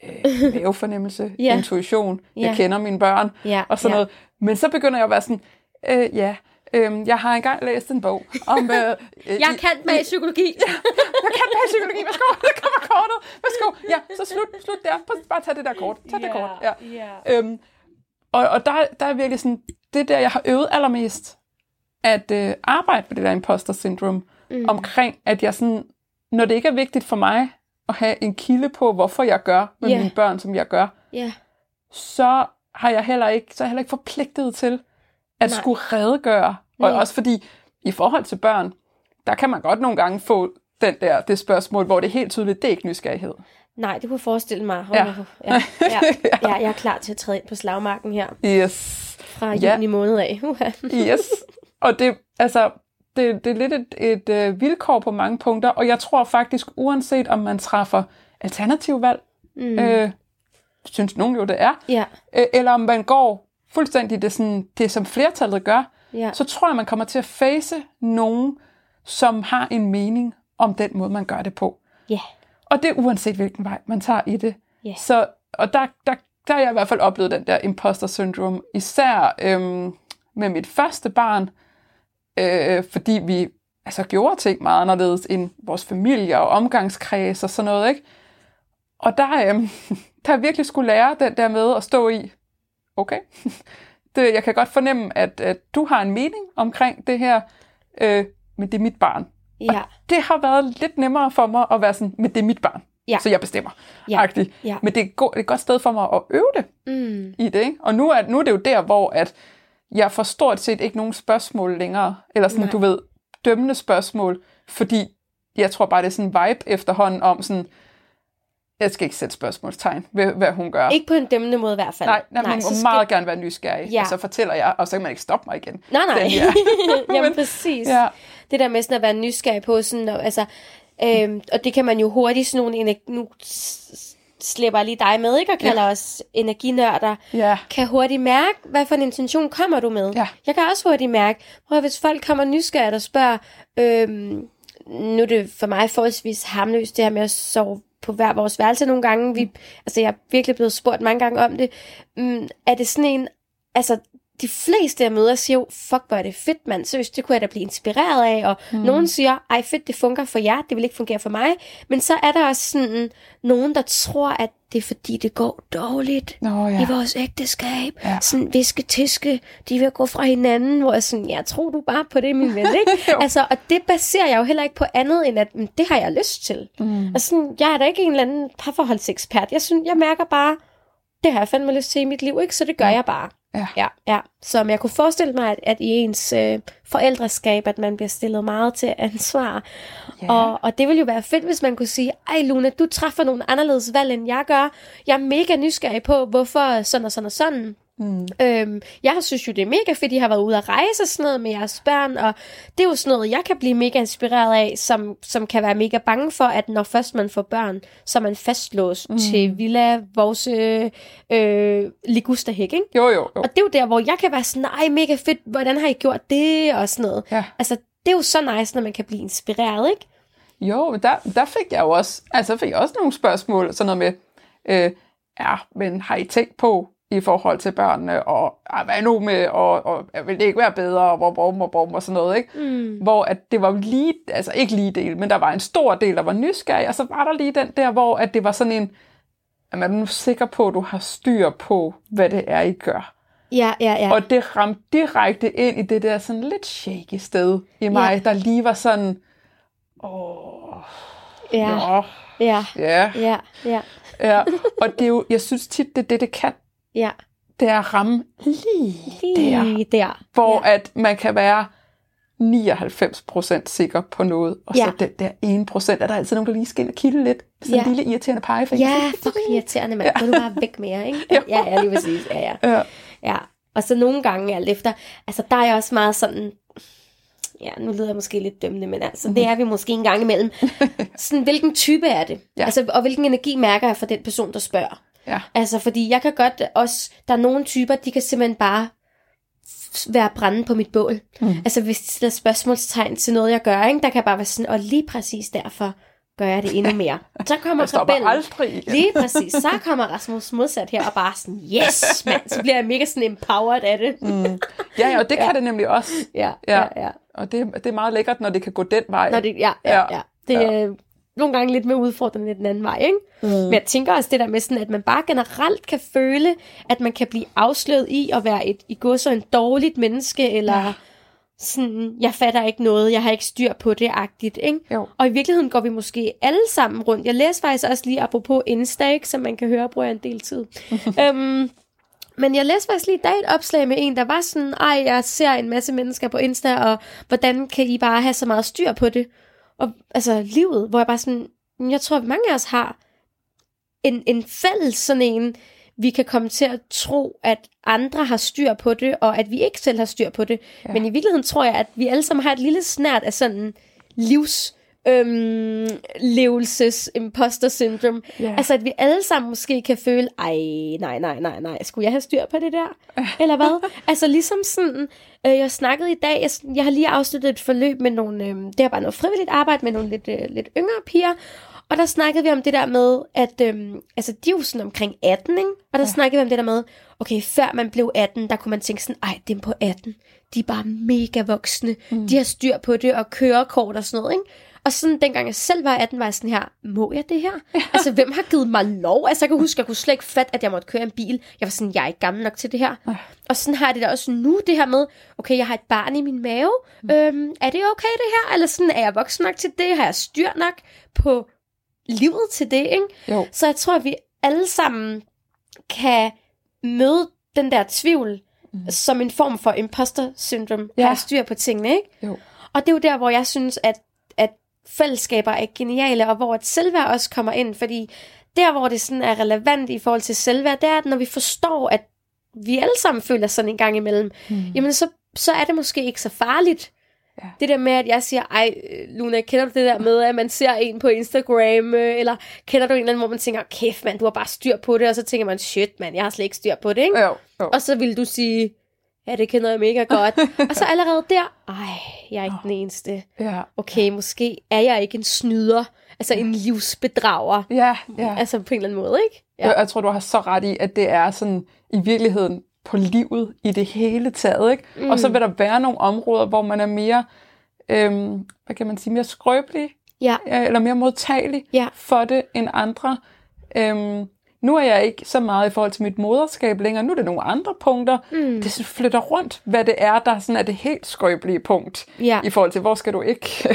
øh, mavefornemmelse, yeah. intuition, yeah. jeg kender mine børn, yeah. og sådan yeah. noget. Men så begynder jeg at være sådan, øh, ja, Øhm, jeg har engang læst en bog om... Øh, jeg er kendt med i psykologi. Ja, jeg er kendt med i psykologi. Værsgo, der kommer kortet. Værsgo. Ja, så slut, slut der. Bare tag det der kort. Tag yeah, det kort. Ja. Yeah. Øhm, og og der, der er virkelig sådan... Det der, jeg har øvet allermest, at øh, arbejde med det der imposter syndrome, mm. omkring, at jeg sådan... Når det ikke er vigtigt for mig at have en kilde på, hvorfor jeg gør med yeah. mine børn, som jeg gør, yeah. så har jeg heller ikke, så er jeg heller ikke forpligtet til... at Nej. Skulle redegøre, og Nej. Også fordi i forhold til børn, der kan man godt nogle gange få den der, det spørgsmål, hvor det er helt tydeligt, det er ikke nysgerrighed. Nej, det kunne jeg forestille mig. Ja. Ja, ja, ja. ja, jeg er klar til at træde ind på slagmarken her. Yes. Fra juni ja. Måned af. yes. Og det, altså, det, det er lidt et, et uh, vilkår på mange punkter, og jeg tror faktisk, uanset om man træffer alternativ valg, mm. øh, synes nogen jo det er, ja. øh, eller om man går fuldstændig det, sådan, det, som flertallet gør, ja. Så tror jeg, man kommer til at face nogen, som har en mening om den måde, man gør det på. Yeah. Og det er uanset, hvilken vej man tager i det. Yeah. Så, og der, der, der har jeg i hvert fald oplevet den der imposter syndrome, især øhm, med mit første barn, øh, fordi vi altså, gjorde ting meget anderledes end vores familie og omgangskreds og sådan noget. Ikke? Og der, øhm, der virkelig skulle lære den der med at stå i, okay, det, jeg kan godt fornemme, at, at du har en mening omkring det her, øh, men det er mit barn. Ja. Og det har været lidt nemmere for mig at være sådan, men det er mit barn, ja. Så jeg bestemmer. Ja. Ja. Men det er, go- det er et godt sted for mig at øve det mm. i det. Ikke? Og nu er, nu er det jo der, hvor at jeg får stort set ikke nogen spørgsmål længere, eller sådan, Nej. Du ved, dømmende spørgsmål, fordi jeg tror bare, det er sådan en vibe efterhånden om sådan, Jeg skal ikke sætte spørgsmålstegn ved, hvad hun gør. Ikke på en dømmende måde i hvert fald. Nej, nej, nej hun må skal... meget gerne være nysgerrig, ja. Og så fortæller jeg, og så kan man ikke stoppe mig igen. Nej, nej. Den, ja. Jamen men, præcis. Ja. Det der med sådan at være nysgerrig på, sådan, og, altså, øhm, og det kan man jo hurtigt, sådan nogle energi... Nu slipper lige dig med, ikke? Og kalder ja. Os energinørder. Ja. Kan hurtigt mærke, hvad for en intention kommer du med. Ja. Jeg kan også hurtigt mærke, at hvis folk kommer nysgerrigt og spørger, øhm, nu er det for mig forholdsvis harmløst, det her med at sove på hver vores værelse nogle gange. Vi, altså, jeg er virkelig blevet spurgt mange gange om det. Um, er det sådan en... Altså, de fleste, jeg møder, siger jo, fuck, hvor er det fedt, mand. Seriøst, det kunne jeg da blive inspireret af. Og mm. nogen siger, ej fedt, det fungerer for jer, det vil ikke fungere for mig. Men så er der også sådan nogen, der tror, at det er fordi, det går dårligt oh, ja. I vores ægteskab. Ja. Sådan viske-tiske, de vil gå fra hinanden, hvor jeg sådan, jeg tror du bare på det, min ven, ikke? Altså, og det baserer jeg jo heller ikke på andet, end at men, det har jeg lyst til. Mm. Og sådan, jeg er da ikke en eller anden parforholdsekspert. Jeg synes, jeg mærker bare, det har jeg fandme lyst til i mit liv, ikke? Så det gør ja. Jeg bare. Ja. Ja, ja. Så jeg kunne forestille mig, at, at i ens øh, forældreskab, at man bliver stillet meget til ansvar. Yeah. Og, og det ville jo være fedt, hvis man kunne sige, ej Luna, du træffer nogle anderledes valg, end jeg gør. Jeg er mega nysgerrig på, hvorfor sådan og sådan og sådan. Mm. Øhm, jeg synes jo, det er mega fedt, I har været ude at rejse sådan noget med jeres børn, og det er jo sådan noget, jeg kan blive mega inspireret af, som, som kan være mega bange for, at når først man får børn, så er man fastlåst mm. til Villa, Vorse, øh, Ligusterhæk, ikke? Jo, jo, jo. Og det er jo der, hvor jeg kan være sådan, nej, mega fedt, hvordan har I gjort det, og sådan noget. Ja. Altså, det er jo så nice, når man kan blive inspireret, ikke? Jo, der, der fik jeg jo også, altså fik jeg også nogle spørgsmål, sådan noget med, øh, ja, men har I tænkt på, i forhold til børnene, og ah, hvad nu med, og, og vil det ikke være bedre, og hvor brum, og brum, og sådan noget, ikke? Mm. Hvor at det var lige, altså ikke lige del, men der var en stor del, der var nysgerrig, og så var der lige den der, hvor at det var sådan en, er du nu sikker på, at du har styr på, hvad det er, I gør? Ja, ja, ja. Og det ramte direkte ind i det der sådan lidt shaky sted i mig, ja. Der lige var sådan, åh, ja, nå, ja, ja, ja, ja. Ja. Og det er jo, jeg synes tit, det er det, det kan. Ja. Det er at ramme lige, lige der, der. Hvor ja. At man kan være nioghalvfems procent sikker på noget, og ja. Så den der en procent, er der altid nogen, der lige skal ind og kilde lidt. Sådan ja. En lille irriterende pegefinger. Ja, fuck irriterende, man. Ja. Må du bare væk mere, ikke? Ja, ja, lige præcis. Ja, ja. Ja. Ja. Og så nogle gange alt efter, altså der er jeg også meget sådan, ja, nu lyder jeg måske lidt dømmende, men altså, mm-hmm. det er vi måske en gang imellem. Sådan, hvilken type er det? Ja. Altså, og hvilken energi mærker jeg for den person, der spørger? Ja. Altså, fordi jeg kan godt også, der er nogle typer, de kan simpelthen bare være brænde på mit bål. Mm. Altså, hvis de stiller spørgsmålstegn til noget, jeg gør, ikke? Der kan bare være sådan, og lige præcis derfor gør jeg det endnu mere. Så kommer rebellen. Lige præcis. Så kommer Rasmus modsat her og bare sådan, yes, mand, så bliver jeg mega sådan empowered af det. Mm. Ja, og det kan ja. Det nemlig også. Ja, ja, ja. Ja. Og det, det er meget lækkert, når det kan gå den vej. Når det, ja, ja, ja. Det ja. Nogle gange lidt mere udfordrende den anden vej, ikke? Mm. Men jeg tænker også det der med sådan, at man bare generelt kan føle, at man kan blive afsløret i at være et i går så en dårligt menneske, eller ja. Sådan, jeg fatter ikke noget, jeg har ikke styr på det-agtigt, ikke? Jo. Og i virkeligheden går vi måske alle sammen rundt. Jeg læser faktisk også lige apropos Insta, ikke? Som man kan høre, bruger jeg en del tid. øhm, Men jeg læste faktisk lige i dag et opslag med en, der var sådan, ej, jeg ser en masse mennesker på Insta, og hvordan kan I bare have så meget styr på det? Og altså livet, hvor jeg bare sådan, jeg tror, at mange af os har en, en fælles sådan en, vi kan komme til at tro, at andre har styr på det, og at vi ikke selv har styr på det. Ja. Men i virkeligheden tror jeg, at vi alle sammen har et lille snært af sådan livs, øhm, levelses, imposter syndrome. Ja. Altså, at vi alle sammen måske kan føle, ej, nej, nej, nej, nej, skulle jeg have styr på det der? Eller hvad? Altså, ligesom sådan... Jeg snakkede i dag, jeg, jeg har lige afsluttet et forløb med nogle, øh, det er bare noget frivilligt arbejde med nogle lidt, øh, lidt yngre piger, og der snakkede vi om det der med, at øh, altså de er jo sådan omkring atten, ikke? Og der ja. Snakkede vi om det der med, okay, før man blev atten, der kunne man tænke sådan, ej, dem på atten, de er bare mega voksne, mm. de har styr på det og kørekort og sådan noget, ikke? Og sådan dengang jeg selv var atten, var jeg sådan her, må jeg det her? Ja. Altså, hvem har givet mig lov? Altså, jeg kan huske, jeg kunne slet ikke fatte, at jeg måtte køre en bil. Jeg var sådan, jeg er ikke gammel nok til det her. Ja. Og sådan har jeg det da også nu, det her med, okay, jeg har et barn i min mave. Mm. Øhm, er det okay, det her? Eller sådan, er jeg voksen nok til det? Har jeg styr nok på livet til det, ikke? Jo. Så jeg tror, at vi alle sammen kan møde den der tvivl, mm. som en form for imposter syndrome. Ja. Har styr på tingene, ikke? Jo. Og det er jo der, hvor jeg synes, at fællesskaber er geniale, og hvor et selvværd også kommer ind, fordi der, hvor det sådan er relevant i forhold til selvværd, det er, at når vi forstår, at vi alle sammen føler sådan en gang imellem, mm. jamen så, så er det måske ikke så farligt. Ja. Det der med, at jeg siger, ej Luna, kender du det der med, at man ser en på Instagram, eller kender du en eller anden, hvor man tænker, kæft mand, du har bare styr på det, og så tænker man, shit mand, jeg har slet ikke styr på det, ikke? Jo, jo. Og så vil du sige, ja, det kender jeg mega godt. Og så allerede der, ej, jeg er ikke den eneste. Ja, okay, ja. Måske er jeg ikke en snyder, altså en livsbedrager. Ja, ja. Altså på en eller anden måde, ikke? Ja. Jeg tror, du har så ret i, at det er sådan i virkeligheden på livet i det hele taget, ikke? Mm. Og så vil der være nogle områder, hvor man er mere, øhm, hvad kan man sige, mere skrøbelig, ja. Eller mere modtagelig ja. For det end andre. Øhm, Nu er jeg ikke så meget i forhold til mit moderskab længere. Nu er det nogle andre punkter. Mm. Det flytter rundt, hvad det er, der sådan er det helt skrøbelige punkt. Ja. I forhold til, hvor skal du ikke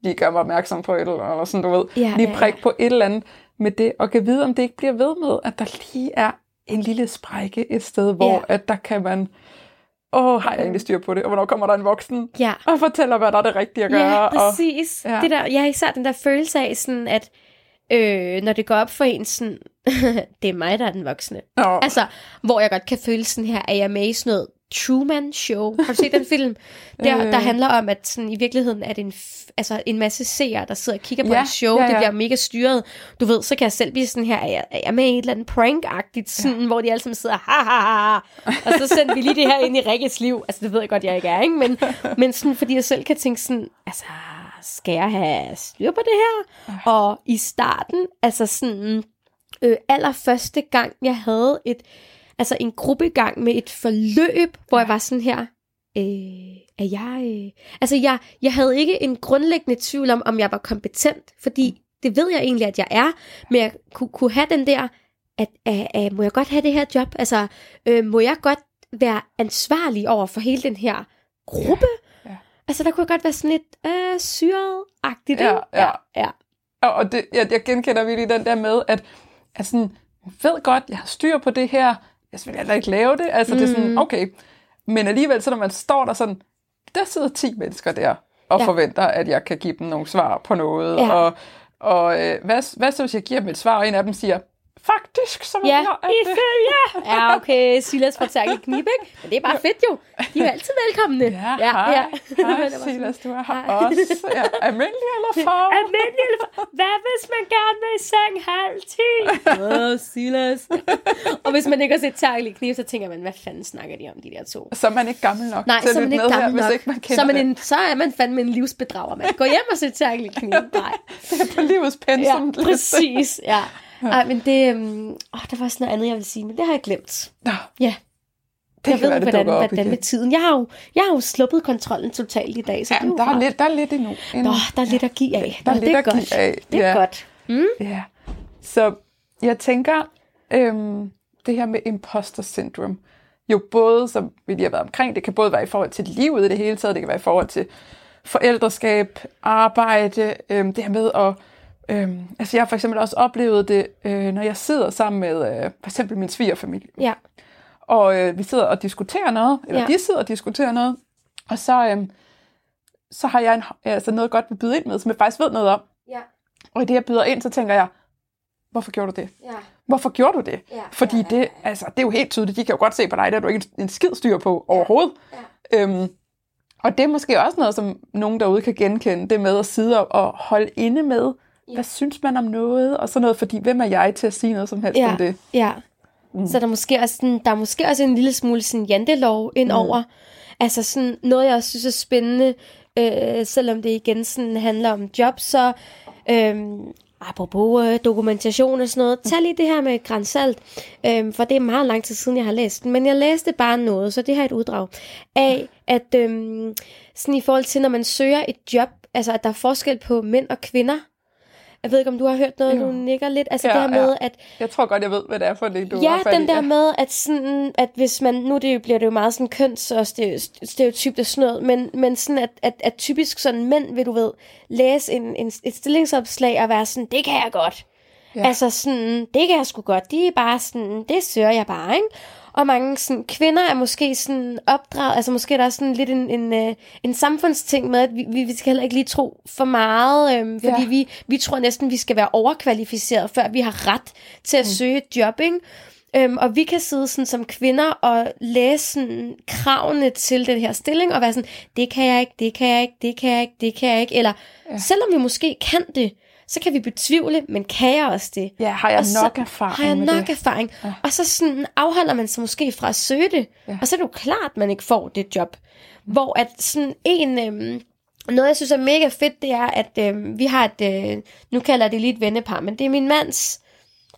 lige gøre mig opmærksom på et eller andet, eller sådan, du ved. Ja, lige prik ja, ja. På et eller andet med det. Og kan vide, om det ikke bliver ved med, at der lige er en lille sprække et sted, hvor ja. At der kan man... Åh, oh, har jeg egentlig styr på det? Og hvornår kommer der en voksen ja. Og fortæller, hvad der er det rigtige at gøre? Ja, præcis. Og, ja. Det der, jeg har især den der følelse af, sådan at øh, når det går op for en sådan... det er mig, der er den voksne. Oh. Altså, hvor jeg godt kan føle sådan her, at jeg er med i sådan noget Truman Show. Har du set den film? Der, der handler om, at sådan, i virkeligheden er det en, f- altså, en masse seere, der sidder og kigger på ja, et show. Ja, ja. Det bliver mega styret. Du ved, så kan jeg selv blive sådan her, at jeg er med i et eller andet prank-agtigt, sådan, ja. Hvor de alle sammen sidder, ha, ha, ha. Og så sender vi lige det her ind i Rikkes liv. Altså, det ved jeg godt, jeg ikke er, ikke? Men, men sådan, fordi jeg selv kan tænke sådan, altså, skal jeg have styr på det her? Oh. Og i starten, altså sådan... Øh, allerførste gang, jeg havde et, altså en gruppegang med et forløb, hvor ja. Jeg var sådan her, øh, er jeg, øh? altså jeg, jeg havde ikke en grundlæggende tvivl om, om jeg var kompetent, fordi det ved jeg egentlig, at jeg er, men jeg kunne, kunne have den der, at, at, at må jeg godt have det her job, altså øh, må jeg godt være ansvarlig over for hele den her gruppe, ja. Ja. Altså der kunne jeg godt være sådan lidt øh, syret-agtigt, ja, ja. Ja, ja. Og det, jeg, jeg genkender virkelig den der med, at altså, jeg ved godt, jeg har styr på det her, jeg vil heller ikke lave det, altså mm. det er sådan, okay, men alligevel, så når man står der sådan, der sidder ti mennesker der, og ja. Forventer, at jeg kan give dem nogle svar på noget, ja. og, og øh, hvad, hvad så, hvis jeg giver dem et svar, og en af dem siger, faktisk, så var ja. Jeg at det. Ja, ja okay, Silas fra Tærkelig Knibæk, men det er bare fedt jo, de er jo altid velkomne. Ja, ja hej, ja. Hej Silas, du er her hej. Også. Ja, almindelig eller for? Almindelig eller for? Hvad hvis man gerne vil i seng halv ti? Åh, oh, Silas. Og hvis man ikke har set Tærkelig Knibæk, så tænker man, hvad fanden snakker de om, de der to? Så er man ikke gammel nok. Nej, så, så er man ikke gammel her, nok. Ikke man så, man en, så er man fandme en livsbedrager, man. Gå hjem og se Tærkelig Knibæk. Nej. Det er på livets pensum. Ja, præcis, ja. Ej, men det... Øhm, åh, der var sådan noget andet, jeg ville sige, men det har jeg glemt. Nå, ja. Det jeg ved være, hvordan, hvordan, hvordan med tiden. Jeg har, jo, jeg har jo sluppet kontrollen totalt i dag, så ja, det er der, er lidt, der er lidt endnu. endnu. Nå, der er lidt at give af. Der er Nå, lidt det er at give af. Det er ja. Godt. Mm? Ja. Så jeg tænker, øhm, det her med imposter syndrome, jo både, som vi lige har været omkring, det kan både være i forhold til livet i det hele taget, det kan være i forhold til forældreskab, arbejde, øhm, det her med at... Øhm, altså jeg har for eksempel også oplevet det, øh, når jeg sidder sammen med øh, for eksempel min svigerfamilie. Ja. Og øh, vi sidder og diskuterer noget, eller ja. De sidder og diskuterer noget, og så, øh, så har jeg en, altså noget godt at byde ind med, som jeg faktisk ved noget om. Ja. Og i det jeg byder ind, så tænker jeg, hvorfor gjorde du det? Ja. Hvorfor gjorde du det? Ja. Fordi ja, ja, ja. Det, altså, det er jo helt tydeligt, de kan jo godt se på dig, det har du ikke en skid styr på overhovedet. Ja. Ja. Øhm, og det er måske også noget, som nogen derude kan genkende, det med at sidde og holde inde med, ja. Hvad synes man om noget? Og sådan noget, fordi hvem er jeg til at sige noget som helst ja, om det? Ja, mm. Så der er, måske også sådan, der er måske også en lille smule sådan jantelov indover. Mm. Altså sådan noget, jeg også synes er spændende, øh, selvom det igen sådan handler om job, så øh, apropos øh, dokumentation og sådan noget, tag lige det her med gran salt, øh, for det er meget lang tid siden, jeg har læst den, men jeg læste bare noget, så det her er et uddrag af, at øh, sådan i forhold til, når man søger et job, altså at der er forskel på mænd og kvinder. Jeg ved ikke, om du har hørt noget, jo. Du nikker lidt. Altså ja, det her med, ja. At... Jeg tror godt, jeg ved, hvad det er for det, du ja, har fat i. Ja, den der med, at, sådan, at hvis man... Nu det, bliver det jo meget sådan køns- og stereotypt og sådan noget, men, men sådan, at, at, at typisk sådan mænd vil, du ved, læse en, en, et stillingsopslag og være sådan, det kan jeg godt. Ja. Altså sådan, det kan jeg sgu godt. De er bare sådan, det søger jeg bare, ikke? og mange sådan, kvinder er måske sådan opdraget, altså måske er der sådan lidt en, en, en samfundsting med, at vi, vi skal heller ikke lige tro for meget, øhm, fordi ja. vi, vi tror næsten, vi skal være overkvalificeret, før vi har ret til at mm. søge et job, ikke? Øhm, og vi kan sidde sådan, som kvinder og læse sådan, kravene til den her stilling og være sådan, det kan jeg ikke, det kan jeg ikke, det kan jeg ikke, det kan jeg ikke. Eller ja. selvom vi måske kan det, så kan vi betvivle, men kan jeg også det? Ja, har jeg så, nok erfaring har jeg med nok det? erfaring? Ja. Og så sådan afholder man sig måske fra at søge det, ja. og så er det jo klart, at man ikke får det job. Hvor at sådan en... Øhm, noget, jeg synes er mega fedt, det er, at øhm, vi har et... Øh, nu kalder det lige et vennepar, men det er min mands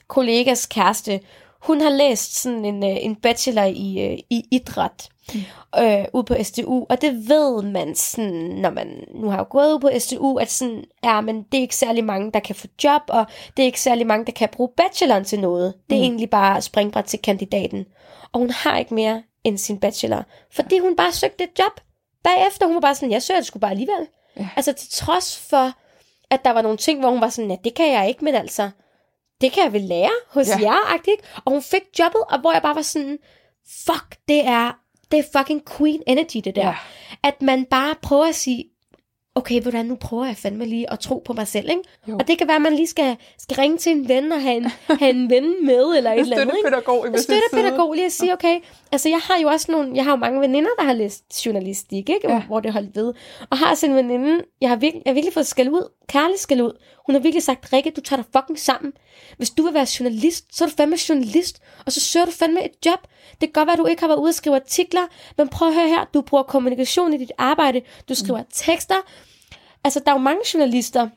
kollegas kæreste. Hun har læst sådan en, øh, en bachelor i, øh, i idræt. Øh, ude på S D U, og det ved man sådan, når man nu har jo gået ud på S D U, at sådan, ja, men det er ikke særlig mange, der kan få job, og det er ikke særlig mange, der kan bruge bacheloren til noget. Det er mm. egentlig bare springbræt til kandidaten. Og hun har ikke mere end sin bachelor, fordi hun bare søgte et job. Bagefter, hun var bare sådan, jeg søger det sgu bare alligevel. Ja. Altså til trods for, at der var nogle ting, hvor hun var sådan, ja, det kan jeg ikke, men altså, det kan jeg vel lære hos ja. jer-agtigt. Og hun fik jobbet, og hvor jeg bare var sådan, fuck, det er Det er fucking queen energy, det der. Ja. At man bare prøver at sige, okay, hvordan nu prøver jeg fandme lige at tro på mig selv, ikke? Jo. Og det kan være, at man lige skal, skal ringe til en ven og have en, have en ven med, eller et eller andet, ikke? Støttepædagog. En støttepædagog lige at sige, okay, altså jeg har jo også nogle, jeg har jo mange veninder, der har læst journalistik, ikke? Ja. Hvor det holdt ved. Og har sådan en veninde, jeg har virkelig, jeg har virkelig fået skæld ud, kærligt skæld ud. Hun har virkelig sagt, Rikke, du tager dig fucking sammen. Hvis du vil være journalist, så er du fandme journalist, og så søger du fandme et job. Det kan godt være, at du ikke har været ude og skrive artikler, men prøv at høre her, du bruger kommunikation i dit arbejde, du skriver mm. tekster. Altså, der er jo mange journalister,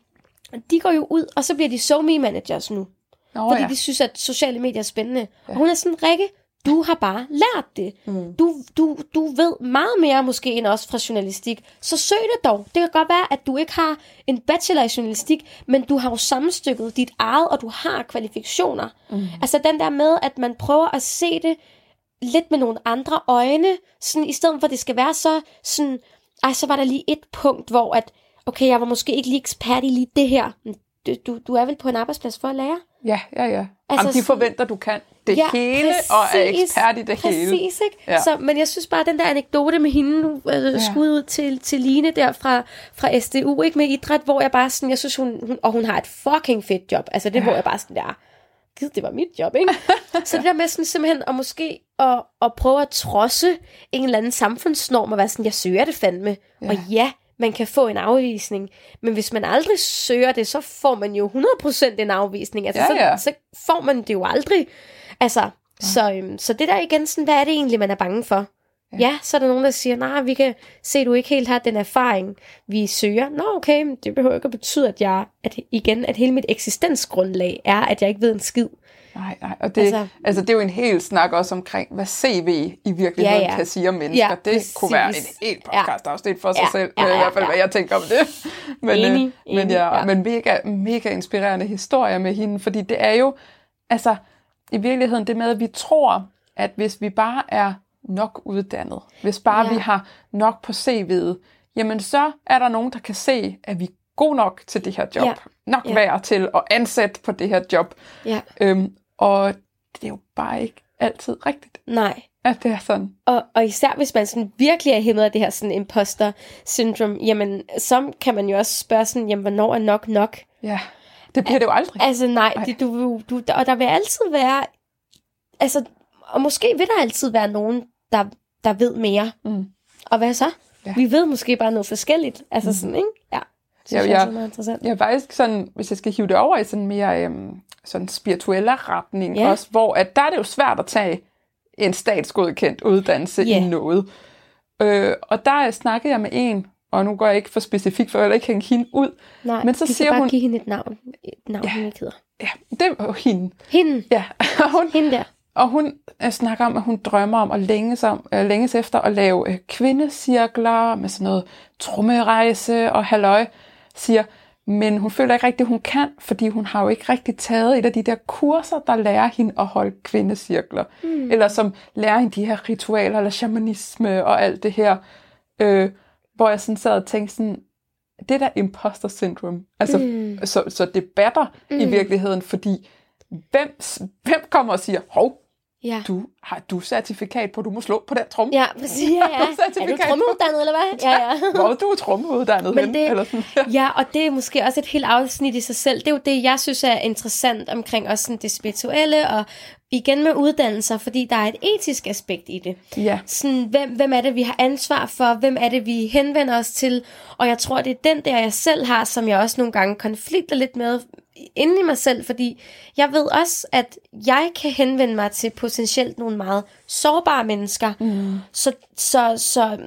de går jo ud, og så bliver de SoMe-managers nu. Oh, fordi ja. de synes, at sociale medier er spændende. Ja. Og hun er sådan, Rikke, du har bare lært det. Mm. Du, du, du ved meget mere måske end også fra journalistik. Så søg det dog. Det kan godt være, at du ikke har en bachelor i journalistik, men du har jo sammenstykket dit eget, og du har kvalifikationer. Mm. Altså den der med, at man prøver at se det lidt med nogle andre øjne, sådan, i stedet for, at det skal være så sådan, ej, så var der lige et punkt, hvor at, okay, jeg var måske ikke lige ekspert i lige det her. Du, du er vel på en arbejdsplads for at lære? Ja, ja, ja. Altså, jamen, de forventer, du kan det ja, hele, præcis, og er ekspert i det præcis, hele. Præcis, ikke? Ja. Så, men jeg synes bare, at den der anekdote med hende, nu øh, skud ud til, til Line der fra, fra S D U, ikke, med idræt, hvor jeg bare sådan, jeg synes, hun, hun, og hun har et fucking fedt job. Altså det, ja. hvor jeg bare sådan der, gid, det var mit job, ikke? Så det der med sådan simpelthen, og måske at, at prøve at trodse en eller anden samfundsnorm, og være sådan, jeg søger det fandme, ja. og ja, man kan få en afvisning, men hvis man aldrig søger det, så får man jo hundrede procent en afvisning. Altså, ja, ja. Så, så får man det jo aldrig. Altså, ja. så, øhm, så det der igen, sådan, hvad er det egentlig, man er bange for? Ja, ja, så er der nogen, der siger, nej, vi kan se, du ikke helt har den erfaring, vi søger. Nå, okay, men det behøver ikke at betyde, at jeg, at, igen, at hele mit eksistensgrundlag er, at jeg ikke ved en skid. Nej, nej, og det, altså, altså, det er jo en hel snak også omkring, hvad C V i virkeligheden ja, ja. kan sige om mennesker. Ja, det præcis. kunne være en helt podcast afsted for ja, sig selv, ja, ja, ja, i hvert fald, ja. hvad jeg tænker om det. Men, enig, øh, enig, men, ja, ja. men mega, mega inspirerende historier med hende, fordi det er jo, altså i virkeligheden det med, at vi tror, at hvis vi bare er nok uddannet, hvis bare ja. vi har nok på C V'et, jamen så er der nogen, der kan se, at vi er gode nok til det her job. Ja. Nok ja. værd til at ansætte på det her job. Ja. Øhm, Og det er jo bare ikke altid rigtigt. Nej. At det er sådan. Og, og især hvis man sådan virkelig er hæmmet af det her sådan imposter syndrom, jamen så kan man jo også spørge sådan, jamen hvornår er nok nok? Ja, det bliver det jo aldrig. Altså nej, det, du, du, og der vil altid være, altså, og måske vil der altid være nogen, der, der ved mere. Mm. Og hvad så? Ja. Vi ved måske bare noget forskelligt. Altså mm. sådan, ikke? Ja. Det er jeg, meget interessant. Jeg er faktisk sådan, hvis jeg skal hive det over i sådan mere øhm, sådan spirituelle retning, yeah. også, hvor at der er det jo svært at tage en statsgodkendt uddannelse yeah. i noget. Øh, og der snakkede jeg med en, og nu går jeg ikke for specifikt, for jeg vil ikke hænge hende ud. Nej, men så siger bare hun, give hende et navn, et navn ja, hun ikke hedder. Ja, det var hende. Hende? Ja. Og hun, hende der. Og hun snakker om, at hun drømmer om at længes, om, øh, længes efter at lave øh, kvindecirkler med sådan noget trommerejse og halløj. Siger, men hun føler ikke rigtigt, hun kan, fordi hun har jo ikke rigtig taget et af de der kurser, der lærer hende at holde kvindecirkler. Mm. Eller som lærer hende de her ritualer, eller shamanisme og alt det her. Øh, hvor jeg sådan sad og tænkte sådan, det der imposter syndrome, altså, mm. så, så det batter mm. i virkeligheden, fordi hvem, hvem kommer og siger, hov, Ja. Du har du certifikat på, du må slå på den tromme. Ja, præcis. Ja, ja. Er du trommeuddannet, eller hvad? Ja, ja. Hvor du er trommeuddannet henne, det, eller sådan. Ja. Ja, og det er måske også et helt afsnit i sig selv. Det er jo det, jeg synes er interessant omkring også sådan det spirituelle, og igen med uddannelser, fordi der er et etisk aspekt i det. Ja. Sådan, hvem, hvem er det, vi har ansvar for? Hvem er det, vi henvender os til? Og jeg tror, det er den der, jeg selv har, som jeg også nogle gange konflikter lidt med, inden i mig selv, fordi jeg ved også, at jeg kan henvende mig til potentielt nogle meget sårbare mennesker. Mm. Så, så, så,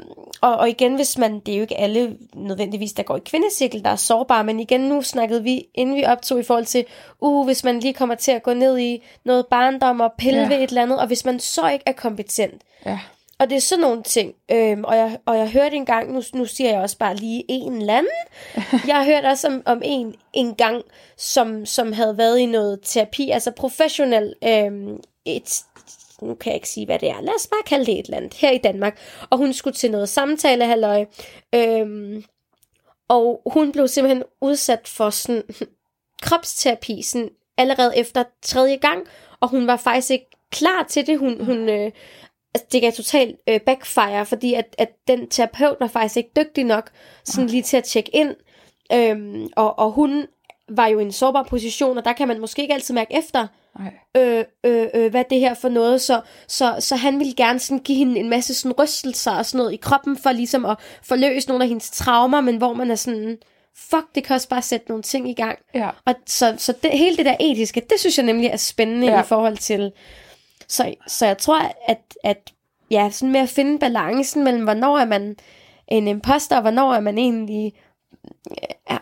og, og igen, hvis man, det er jo ikke alle nødvendigvis, der går i kvindecirkel, der er sårbare, men igen, nu snakkede vi, inden vi optog i forhold til, uh, hvis man lige kommer til at gå ned i noget barndom og pille yeah. ved et eller andet, og hvis man så ikke er kompetent. Yeah. Og det er sådan nogle ting, øhm, og, jeg, og jeg hørte engang, nu, nu siger jeg også bare lige en eller anden, jeg har hørt også om, om en engang, som, som havde været i noget terapi, altså professionel, øhm, et, nu kan jeg ikke sige, hvad det er, lad os bare kalde det et eller andet, her i Danmark, og hun skulle til noget samtale, halløj, øhm, og hun blev simpelthen udsat for sådan kropsterapi, sådan allerede efter tredje gang, og hun var faktisk ikke klar til det, hun... hun øh, det kan totalt øh, backfire, fordi at, at den terapeut var faktisk ikke dygtig nok sådan okay. lige til at tjekke ind, øhm, og, og hun var jo i en sårbar position, og der kan man måske ikke altid mærke efter okay. øh, øh, øh, hvad det her for noget, så, så, så han ville gerne sådan give hende en masse sådan rystelser og sådan noget i kroppen, for ligesom at forløse nogle af hendes traumer, men hvor man er sådan, fuck, det kan også bare sætte nogle ting i gang ja. og så, så det, hele det der etiske, det synes jeg nemlig er spændende ja. i forhold til. Så, så jeg tror, at, at ja, sådan med at finde balancen mellem, hvornår er man en imposter, og hvornår er man egentlig,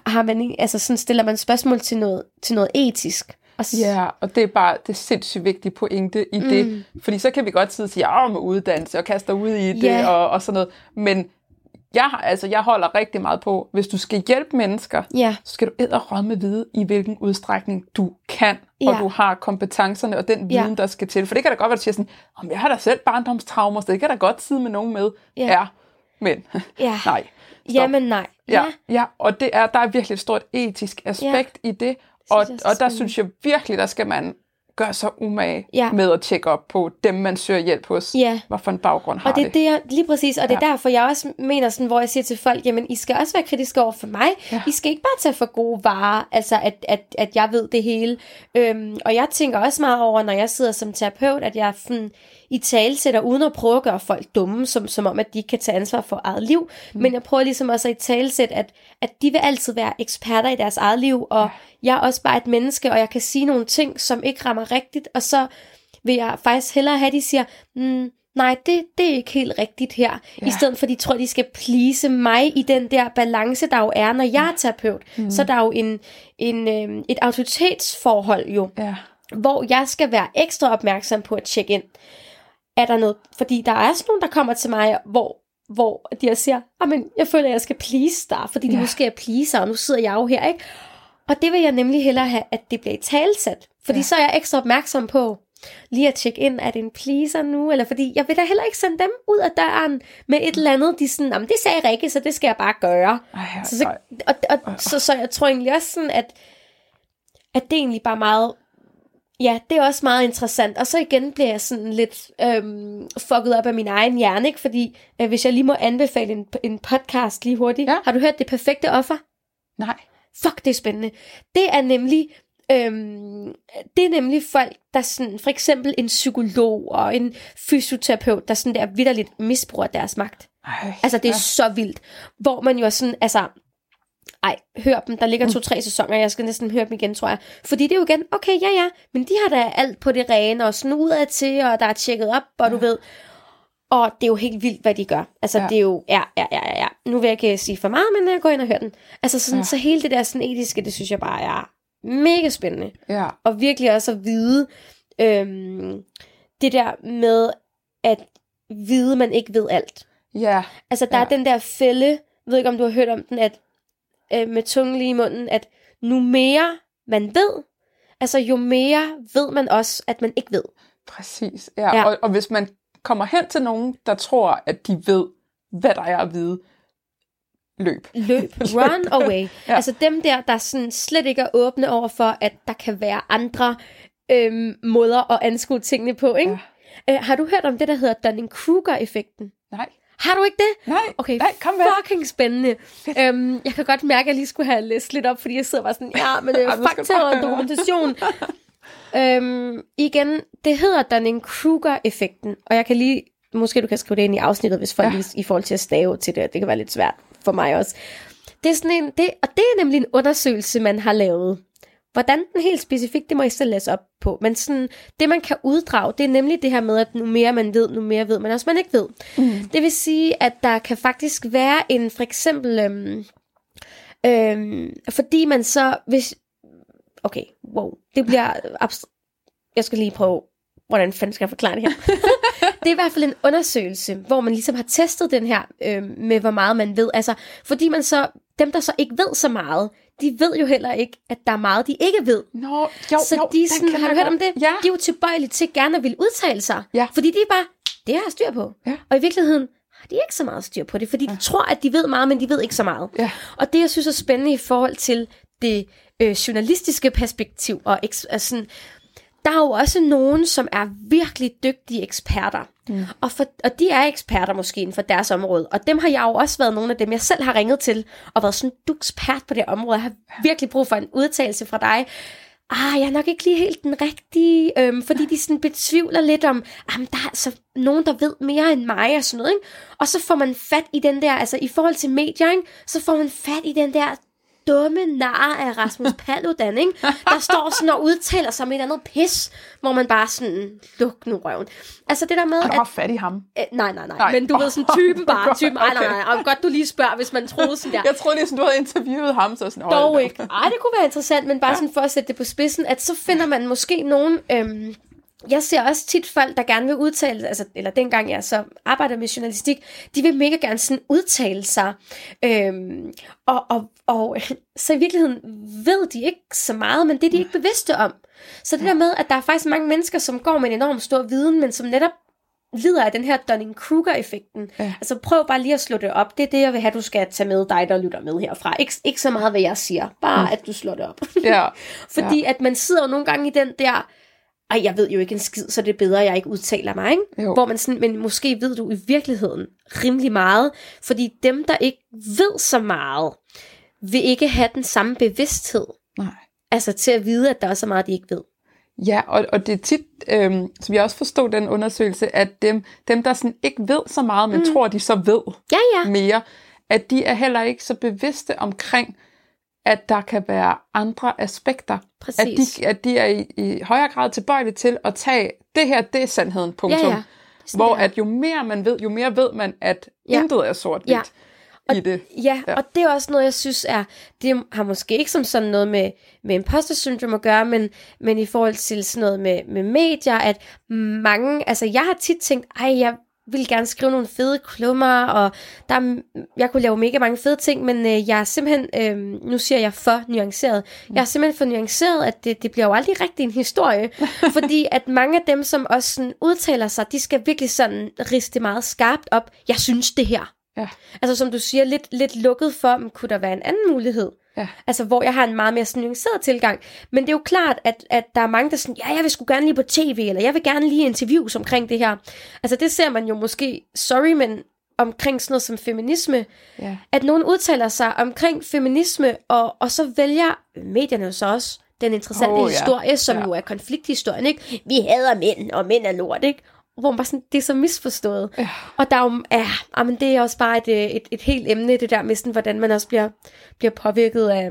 har man, altså sådan stiller man spørgsmål til noget, til noget etisk. Og s- ja, og det er bare det sindssygt vigtige pointe i mm. det, fordi så kan vi godt sidde og sige, ja, med uddannelse og kaster ud i det yeah. og, og sådan noget, men jeg, altså, jeg holder rigtig meget på, hvis du skal hjælpe mennesker, yeah. så skal du edderrømme vide, i hvilken udstrækning du kan, og yeah. du har kompetencerne og den viden, yeah. der skal til. For det kan da godt være, at du siger sådan, om jeg har da selv barndomstraumer, så det kan da godt sidde med nogen med. Yeah. Ja, men yeah. nej. Jamen nej. Ja, ja, og det er, der er virkelig et stort etisk aspekt yeah. i det, og, det og der synes jeg virkelig, der skal man... gør så umage ja. med at tjekke op på dem, man søger hjælp hos. Ja. Hvorfor en baggrund har og det? Er det. Jeg, lige præcis, og det er ja. derfor, jeg også mener sådan, hvor jeg siger til folk, jamen, I skal også være kritiske over for mig. Ja. I skal ikke bare tage for gode varer, altså, at, at, at jeg ved det hele. Øhm, og jeg tænker også meget over, når jeg sidder som terapeut, at jeg sådan, i talesætter, uden at prøve at gøre folk dumme, som, som om, at de ikke kan tage ansvar for eget liv. Mm. Men jeg prøver ligesom også at i talesæt, at, at de vil altid være eksperter i deres eget liv, og ja. jeg er også bare et menneske, og jeg kan sige nogle ting, som ikke rammer rigtigt, og så vil jeg faktisk hellere have, at de siger, mm, nej, det, det er ikke helt rigtigt her, ja. i stedet for, de tror, de skal please mig i den der balance, der jo er, når jeg er terapeut. Mm. Så der er jo en, en, øh, et autoritetsforhold jo, ja. hvor jeg skal være ekstra opmærksom på at tjekke ind. Er der noget, fordi der er sådan nogen, der kommer til mig, hvor, hvor de også siger, men jeg føler, at jeg skal please dig, fordi de ja. måske er pleaser, og nu sidder jeg jo her, ikke? Og det vil jeg nemlig hellere have, at det bliver i talsat, fordi ja. så er jeg ekstra opmærksom på, lige at tjekke ind, er det en pleaser nu, eller fordi jeg vil da heller ikke sende dem ud af døren med et eller andet, de sådan, jamen det sagde Rikke, så det skal jeg bare gøre. Ej, ej, så, så, og, og, ej, ej. Så, så jeg tror egentlig også sådan, at, at det egentlig bare meget... Ja, det er også meget interessant. Og så igen bliver jeg sådan lidt øhm, fucket op af min egen hjerne, ikke? Fordi øh, hvis jeg lige må anbefale en, en podcast lige hurtigt. Ja. Har du hørt Det Perfekte Offer? Nej. Fuck, det er spændende. Det er nemlig, øhm, det er nemlig folk, der sådan, for eksempel en psykolog og en fysioterapeut, der sådan der vitterligt misbruger deres magt. Ej, altså, det er ja. så vildt. Hvor man jo sådan, altså... Ej, hør dem, der ligger to-tre sæsoner, jeg skal næsten høre dem igen, tror jeg. Fordi det er jo igen, okay, ja, ja, men de har da alt på det rene, og sådan udad til, og der er tjekket op, og ja. du ved. Og det er jo helt vildt, hvad de gør. Altså, ja. det er jo, ja, ja, ja, ja, nu vil jeg ikke sige for meget, men jeg går ind og hører den. Altså, sådan, ja. så hele det der sådan etiske, det synes jeg bare er mega spændende. Ja. Og virkelig også at vide, øhm, det der med at vide, man ikke ved alt. Ja. Altså, der ja. er den der fælde, ved ikke om du har hørt om den, at med tungen lige i munden, at nu mere man ved, altså jo mere ved man også, at man ikke ved. Præcis, ja. ja. Og, og hvis man kommer hen til nogen, der tror, at de ved, hvad der er at vide, løb. Løb, run away. ja. Altså dem der, der sådan slet ikke er åbne over for, at der kan være andre øhm, måder at anskue tingene på, ikke? Ja. Øh, har du hørt om det, der hedder Dunning-Kruger-effekten? Nej. Har du ikke det? Nej, okay, nej, kom med. Fucking spændende. øhm, jeg kan godt mærke, at jeg lige skulle have læst lidt op, fordi jeg sidder bare sådan, ja, men det er fakta og dokumentation. øhm, igen, det hedder Dunning-Kruger-effekten, og jeg kan lige, måske du kan skrive det ind i afsnittet, hvis folk ja. lige, i forhold til at stave til det, det kan være lidt svært for mig også. Det er sådan en, det, og det er nemlig en undersøgelse, man har lavet. Hvordan den helt specifikt, det må jeg selv læse op på. Men sådan, det, man kan uddrage, det er nemlig det her med, at nu mere man ved, nu mere ved man også, man ikke ved. Mm. Det vil sige, at der kan faktisk være en, for eksempel, øhm, øhm, fordi man så, hvis, okay, wow, det bliver, abst- jeg skal lige prøve, hvordan fanden skal jeg forklare det her? Det er i hvert fald en undersøgelse, hvor man ligesom har testet den her, øhm, med hvor meget man ved. Altså, fordi man så, dem der så ikke ved så meget, de ved jo heller ikke, at der er meget, de ikke ved. Nå, jo, så jo, de sådan, har du hørt om det? Ja. De er jo tilbøjelige til gerne at ville udtale sig. Ja. Fordi de er bare, det har jeg styr på. Ja. Og i virkeligheden har de ikke så meget styr på det, fordi ja. de tror, at de ved meget, men de ved ikke så meget. Ja. Og det, jeg synes er spændende i forhold til det øh, journalistiske perspektiv, og eks- sådan, der er jo også nogen, som er virkelig dygtige eksperter. Mm. Og, for, og de er eksperter måske inden for deres område. Og dem har jeg jo også været nogle af dem, jeg selv har ringet til, og været sådan, du er ekspert på det område. Jeg har virkelig brug for en udtalelse fra dig. Ah, jeg er nok ikke lige helt den rigtige, øhm, fordi de sådan betvivler lidt om, jamen, der er altså nogen, der ved mere end mig og sådan noget. Ikke? Og så får man fat i den der, altså i forhold til medier, ikke? Så får man fat i den der dumme nar af Rasmus Paludan, ikke? Der står sådan og udtaler sig med et andet pis, hvor man bare sådan, luk nu røven. Altså det der med, at... Har du fat i ham? Æ, nej, nej, nej. nej. Men du oh, ved sådan typen bare, typen, nej, nej, nej. Og godt du lige spørger, hvis man troede sådan der. Jeg troede lige sådan, du havde interviewet ham, så sådan... Dog ikke. Ej, det kunne være interessant, men bare ja. sådan for at sætte det på spidsen, at så finder man måske nogen... Øhm, jeg ser også tit folk, der gerne vil udtale, altså, eller dengang jeg så arbejder med journalistik, de vil mega gerne sådan udtale sig, øhm, og, og, og så i virkeligheden ved de ikke så meget, men det er de ikke bevidste om. Så det der med, at der er faktisk mange mennesker, som går med en enorm stor viden, men som netop lider af den her Dunning-Kruger-effekten. Ja. Altså prøv bare lige at slå det op. Det er det, jeg vil have, du skal tage med dig, der lytter med herfra. Ik- ikke så meget, hvad jeg siger, bare at du slår det op. Ja. Fordi ja. at man sidder nogle gange i den der... Ej, jeg ved jo ikke en skid, så det er bedre, at jeg ikke udtaler mig, ikke? Hvor man sådan, men måske ved du i virkeligheden rimelig meget, fordi dem, der ikke ved så meget, vil ikke have den samme bevidsthed. Nej. Altså til at vide, at der er så meget, de ikke ved. Ja, og, og det er tit, øhm, som jeg også forstod den undersøgelse, at dem, dem der sådan ikke ved så meget, men mm. tror, de så ved ja, ja. mere, at de er heller ikke så bevidste omkring, at der kan være andre aspekter. At de, at de er i, i højere grad tilbøjelige til at tage, det her, det er sandheden, punktum. Ja, ja. Hvor at jo mere man ved, jo mere ved man, at ja. intet er sort-hvidt ja. i det. Ja, ja, og det er også noget, jeg synes er, det har måske ikke som sådan noget med, med imposter syndrome at gøre, men, men i forhold til sådan noget med, med medier, at mange, altså jeg har tit tænkt, ej, jeg ville gerne skrive nogle fede klummer, og der, jeg kunne lave mega mange fede ting, men øh, jeg er simpelthen, øh, nu siger jeg for nuanceret, jeg er simpelthen for nuanceret, at det, det bliver jo aldrig rigtig en historie, fordi at mange af dem, som også sådan udtaler sig, de skal virkelig sådan riste meget skarpt op, jeg synes det her. Ja. Altså som du siger, lidt, lidt lukket for, men kunne der være en anden mulighed? Ja. Altså hvor jeg har en meget mere nuanceret tilgang. Men det er jo klart, at, at der er mange, der sådan, ja, jeg vil sgu gerne lige på tv, eller jeg vil gerne lige interviews omkring det her. Altså det ser man jo måske, sorry, men omkring sådan noget som feminisme. Ja. At nogen udtaler sig omkring feminisme, og, og så vælger medierne jo så også den interessante oh, historie, ja. som ja. jo er konflikthistorien, ikke? Vi hader mænd, og mænd er lort, ikke? Hvor man bare sådan, det er så misforstået. Ja. Og der er jo, ja, men det er også bare et, et, et helt emne, det der med sådan, hvordan man også bliver, bliver påvirket af...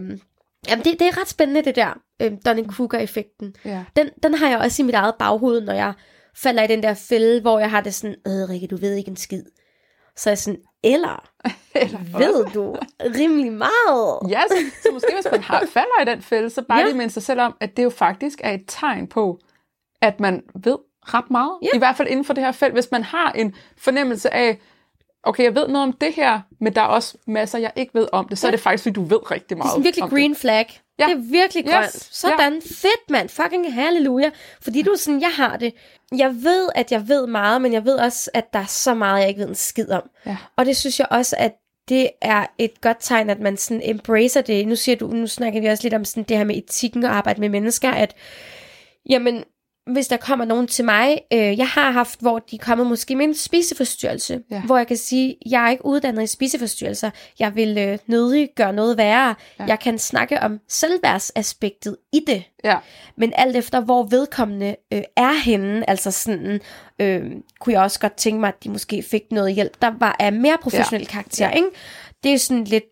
Jamen, det, det er ret spændende, det der øh, Dunning-Kruger-effekten. Ja. Den, den har jeg også i mit eget baghoved, når jeg falder i den der fælde, hvor jeg har det sådan, øh, Rikke, du ved ikke en skid. Så jeg sådan, eller, eller ved du rimelig meget? Ja, så, så måske hvis man har, falder i den fælde, så bare ja. lige minde sig selv om, at det jo faktisk er et tegn på, at man ved ret meget. Yeah. I hvert fald inden for det her felt. Hvis man har en fornemmelse af, okay, jeg ved noget om det her, men der er også masser, jeg ikke ved om det, så yeah. er det faktisk, fordi du ved rigtig meget. Det er virkelig green flag. Yeah. Det er virkelig yes. grønt. Sådan. Yeah. Fedt, mand. Fucking halleluja. Fordi du er sådan, jeg har det. Jeg ved, at jeg ved meget, men jeg ved også, at der er så meget, jeg ikke ved en skid om. Yeah. Og det synes jeg også, at det er et godt tegn, at man sådan embracer det. Nu siger du, nu snakker vi også lidt om sådan det her med etikken og arbejde med mennesker, at jamen, hvis der kommer nogen til mig, øh, jeg har haft, hvor de kommer måske med en spiseforstyrrelse, ja. Hvor jeg kan sige, jeg er ikke uddannet i spiseforstyrrelser, jeg vil øh, nødig gøre noget værre, ja. Jeg kan snakke om selvværdsaspektet i det, ja. Men alt efter, hvor vedkommende øh, er henne, altså sådan, øh, kunne jeg også godt tænke mig, at de måske fik noget hjælp, der var af mere professionel ja. Karakter, ja. Ikke? Det er sådan lidt,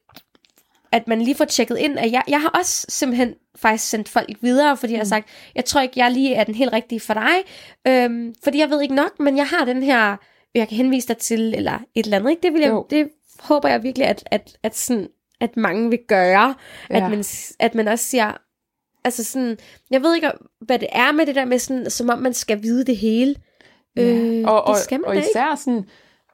at man lige får tjekket ind, at jeg, jeg har også simpelthen faktisk sendt folk videre, fordi mm. jeg har sagt, jeg tror ikke, jeg lige er den helt rigtige for dig, øhm, fordi jeg ved ikke nok, men jeg har den her, jeg kan henvise dig til, eller et eller andet, ikke? Det, vil jeg, det håber jeg virkelig, at, at, at, sådan, at mange vil gøre, ja. at, man, at man også siger, altså sådan, jeg ved ikke, hvad det er med det der med sådan, som om man skal vide det hele, ja. øh, og, og, det skal man og da ikke. Og især sådan,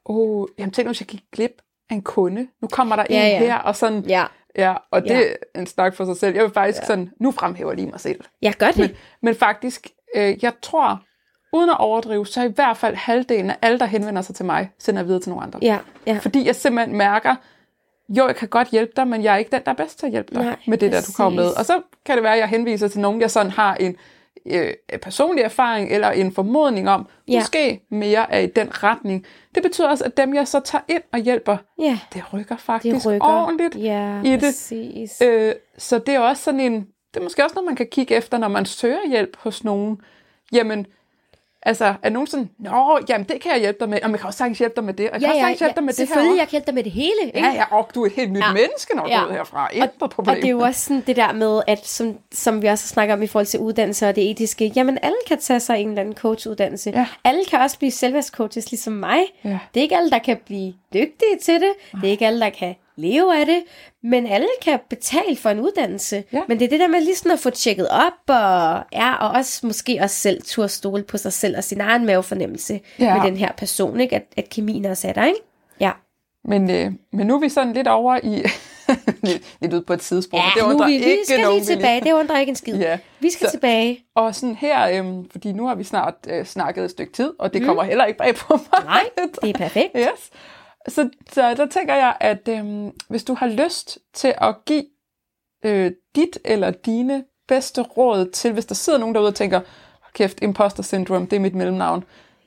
oh, jamen tænk nu, hvis jeg gik glip af en kunde, nu kommer der ja, en ja. her, og sådan, ja. Ja, og det ja. er en snak for sig selv. Jeg vil faktisk ja. sådan, nu fremhæver lige mig selv. Jeg gør det. Men, men faktisk, øh, jeg tror, uden at overdrive, så i hvert fald halvdelen af alle, der henvender sig til mig, sender videre til nogle andre. Ja, ja. Fordi jeg simpelthen mærker, jo, jeg kan godt hjælpe dig, men jeg er ikke den, der er bedst til at hjælpe dig Nej, med det, præcis. Der du kommer med. Og så kan det være, at jeg henviser til nogen, jeg sådan har en øh, personlig erfaring, eller en formodning om, ja. Måske mere af i den retning. Det betyder også, at dem, jeg så tager ind og hjælper, yeah. det rykker faktisk de rykker. ordentligt yeah, i det. Øh, så det er også sådan en, det er måske også noget, man kan kigge efter, når man søger hjælp hos nogen. Jamen, altså, er nogen sådan, nå, jamen det kan jeg hjælpe dig med, og man kan også sagtens hjælpe dig med det, og jeg ja, kan også sagtens ja, hjælpe dig med det her. Selvfølgelig, jeg kan hjælpe dig med det hele. Ikke? Ja, ja, og du er et helt nyt ja. menneske, når ja. du er herfra. Ikke og, og det er jo også sådan det der med, at som, som vi også snakker om i forhold til uddannelse og det etiske, jamen alle kan tage sig en eller anden coachuddannelse. Ja. Alle kan også blive selvværdscoaches, ligesom mig. Ja. Det er ikke alle, der kan blive dygtige til det. Det er ikke alle, der kan leve af det, men alle kan betale for en uddannelse, ja. Men det er det der med lige sådan at få tjekket op, og, ja, og også måske også selv turde stole på sig selv og sin egen mavefornemmelse ja. Med den her person, ikke? At, at kemien også er der, ikke? Ja. Men, øh, men nu er vi sådan lidt over i, lidt, lidt ud på et sidespor, ja, det undrer vi, vi ikke skal nogen lige tilbage, det undrer ikke en skid, ja. Vi skal så, tilbage. Og sådan her, øh, fordi nu har vi snart øh, snakket et stykke tid, og det mm. kommer heller ikke bag på mig. Nej, det er perfekt. Yes. Så, så der tænker jeg, at øhm, hvis du har lyst til at give øh, dit eller dine bedste råd til, hvis der sidder nogen derude og tænker, kæft, Imposter Syndrome, det er mit mellemnavn,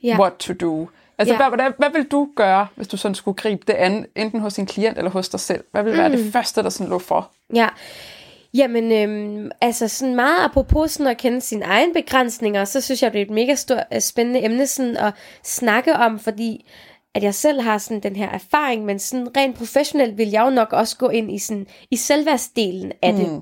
yeah. what to do. Altså, yeah. hvad, hvad, hvad vil du gøre, hvis du sådan skulle gribe det an, enten hos en klient eller hos dig selv? Hvad vil være mm. det første, der sådan lå for? Ja, jamen, øhm, altså sådan meget apropos sådan at kende sine egne begrænsninger, så synes jeg, det er et mega stort, spændende emne sådan at snakke om, fordi at jeg selv har sådan den her erfaring, men sådan rent professionelt vil jeg jo nok også gå ind i, sådan, i selvværdsdelen af det. Mm.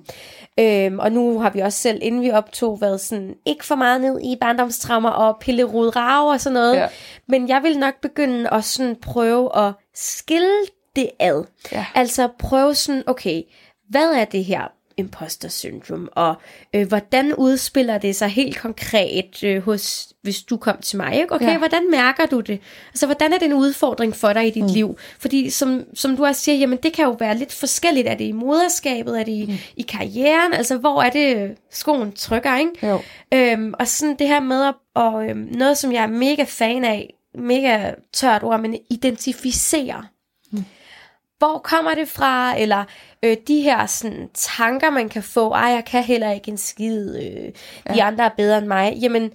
Øhm, og nu har vi også selv, inden vi optog, været sådan ikke for meget ned i barndomstrammer og pillerod rave og sådan noget. Ja. Men jeg vil nok begynde at sådan prøve at skille det ad. Ja. Altså prøve sådan, okay, hvad er det her Imposter Syndrome, og øh, hvordan udspiller det sig helt konkret øh, hos, hvis du kom til mig, ikke? Okay, ja. Hvordan mærker du det? Altså, hvordan er det en udfordring for dig i dit mm. liv? Fordi, som, som du også siger, jamen, det kan jo være lidt forskelligt. Er det i moderskabet? Er det i, mm. i karrieren? Altså, hvor er det skoen trykker, ikke? Øhm, og sådan det her med, og øhm, noget, som jeg er mega fan af, mega tørt ord, men identificere. Mm. Hvor kommer det fra, eller øh, de her sådan, tanker, man kan få, ej, jeg kan heller ikke en skid, øh, ja. De andre er bedre end mig, jamen,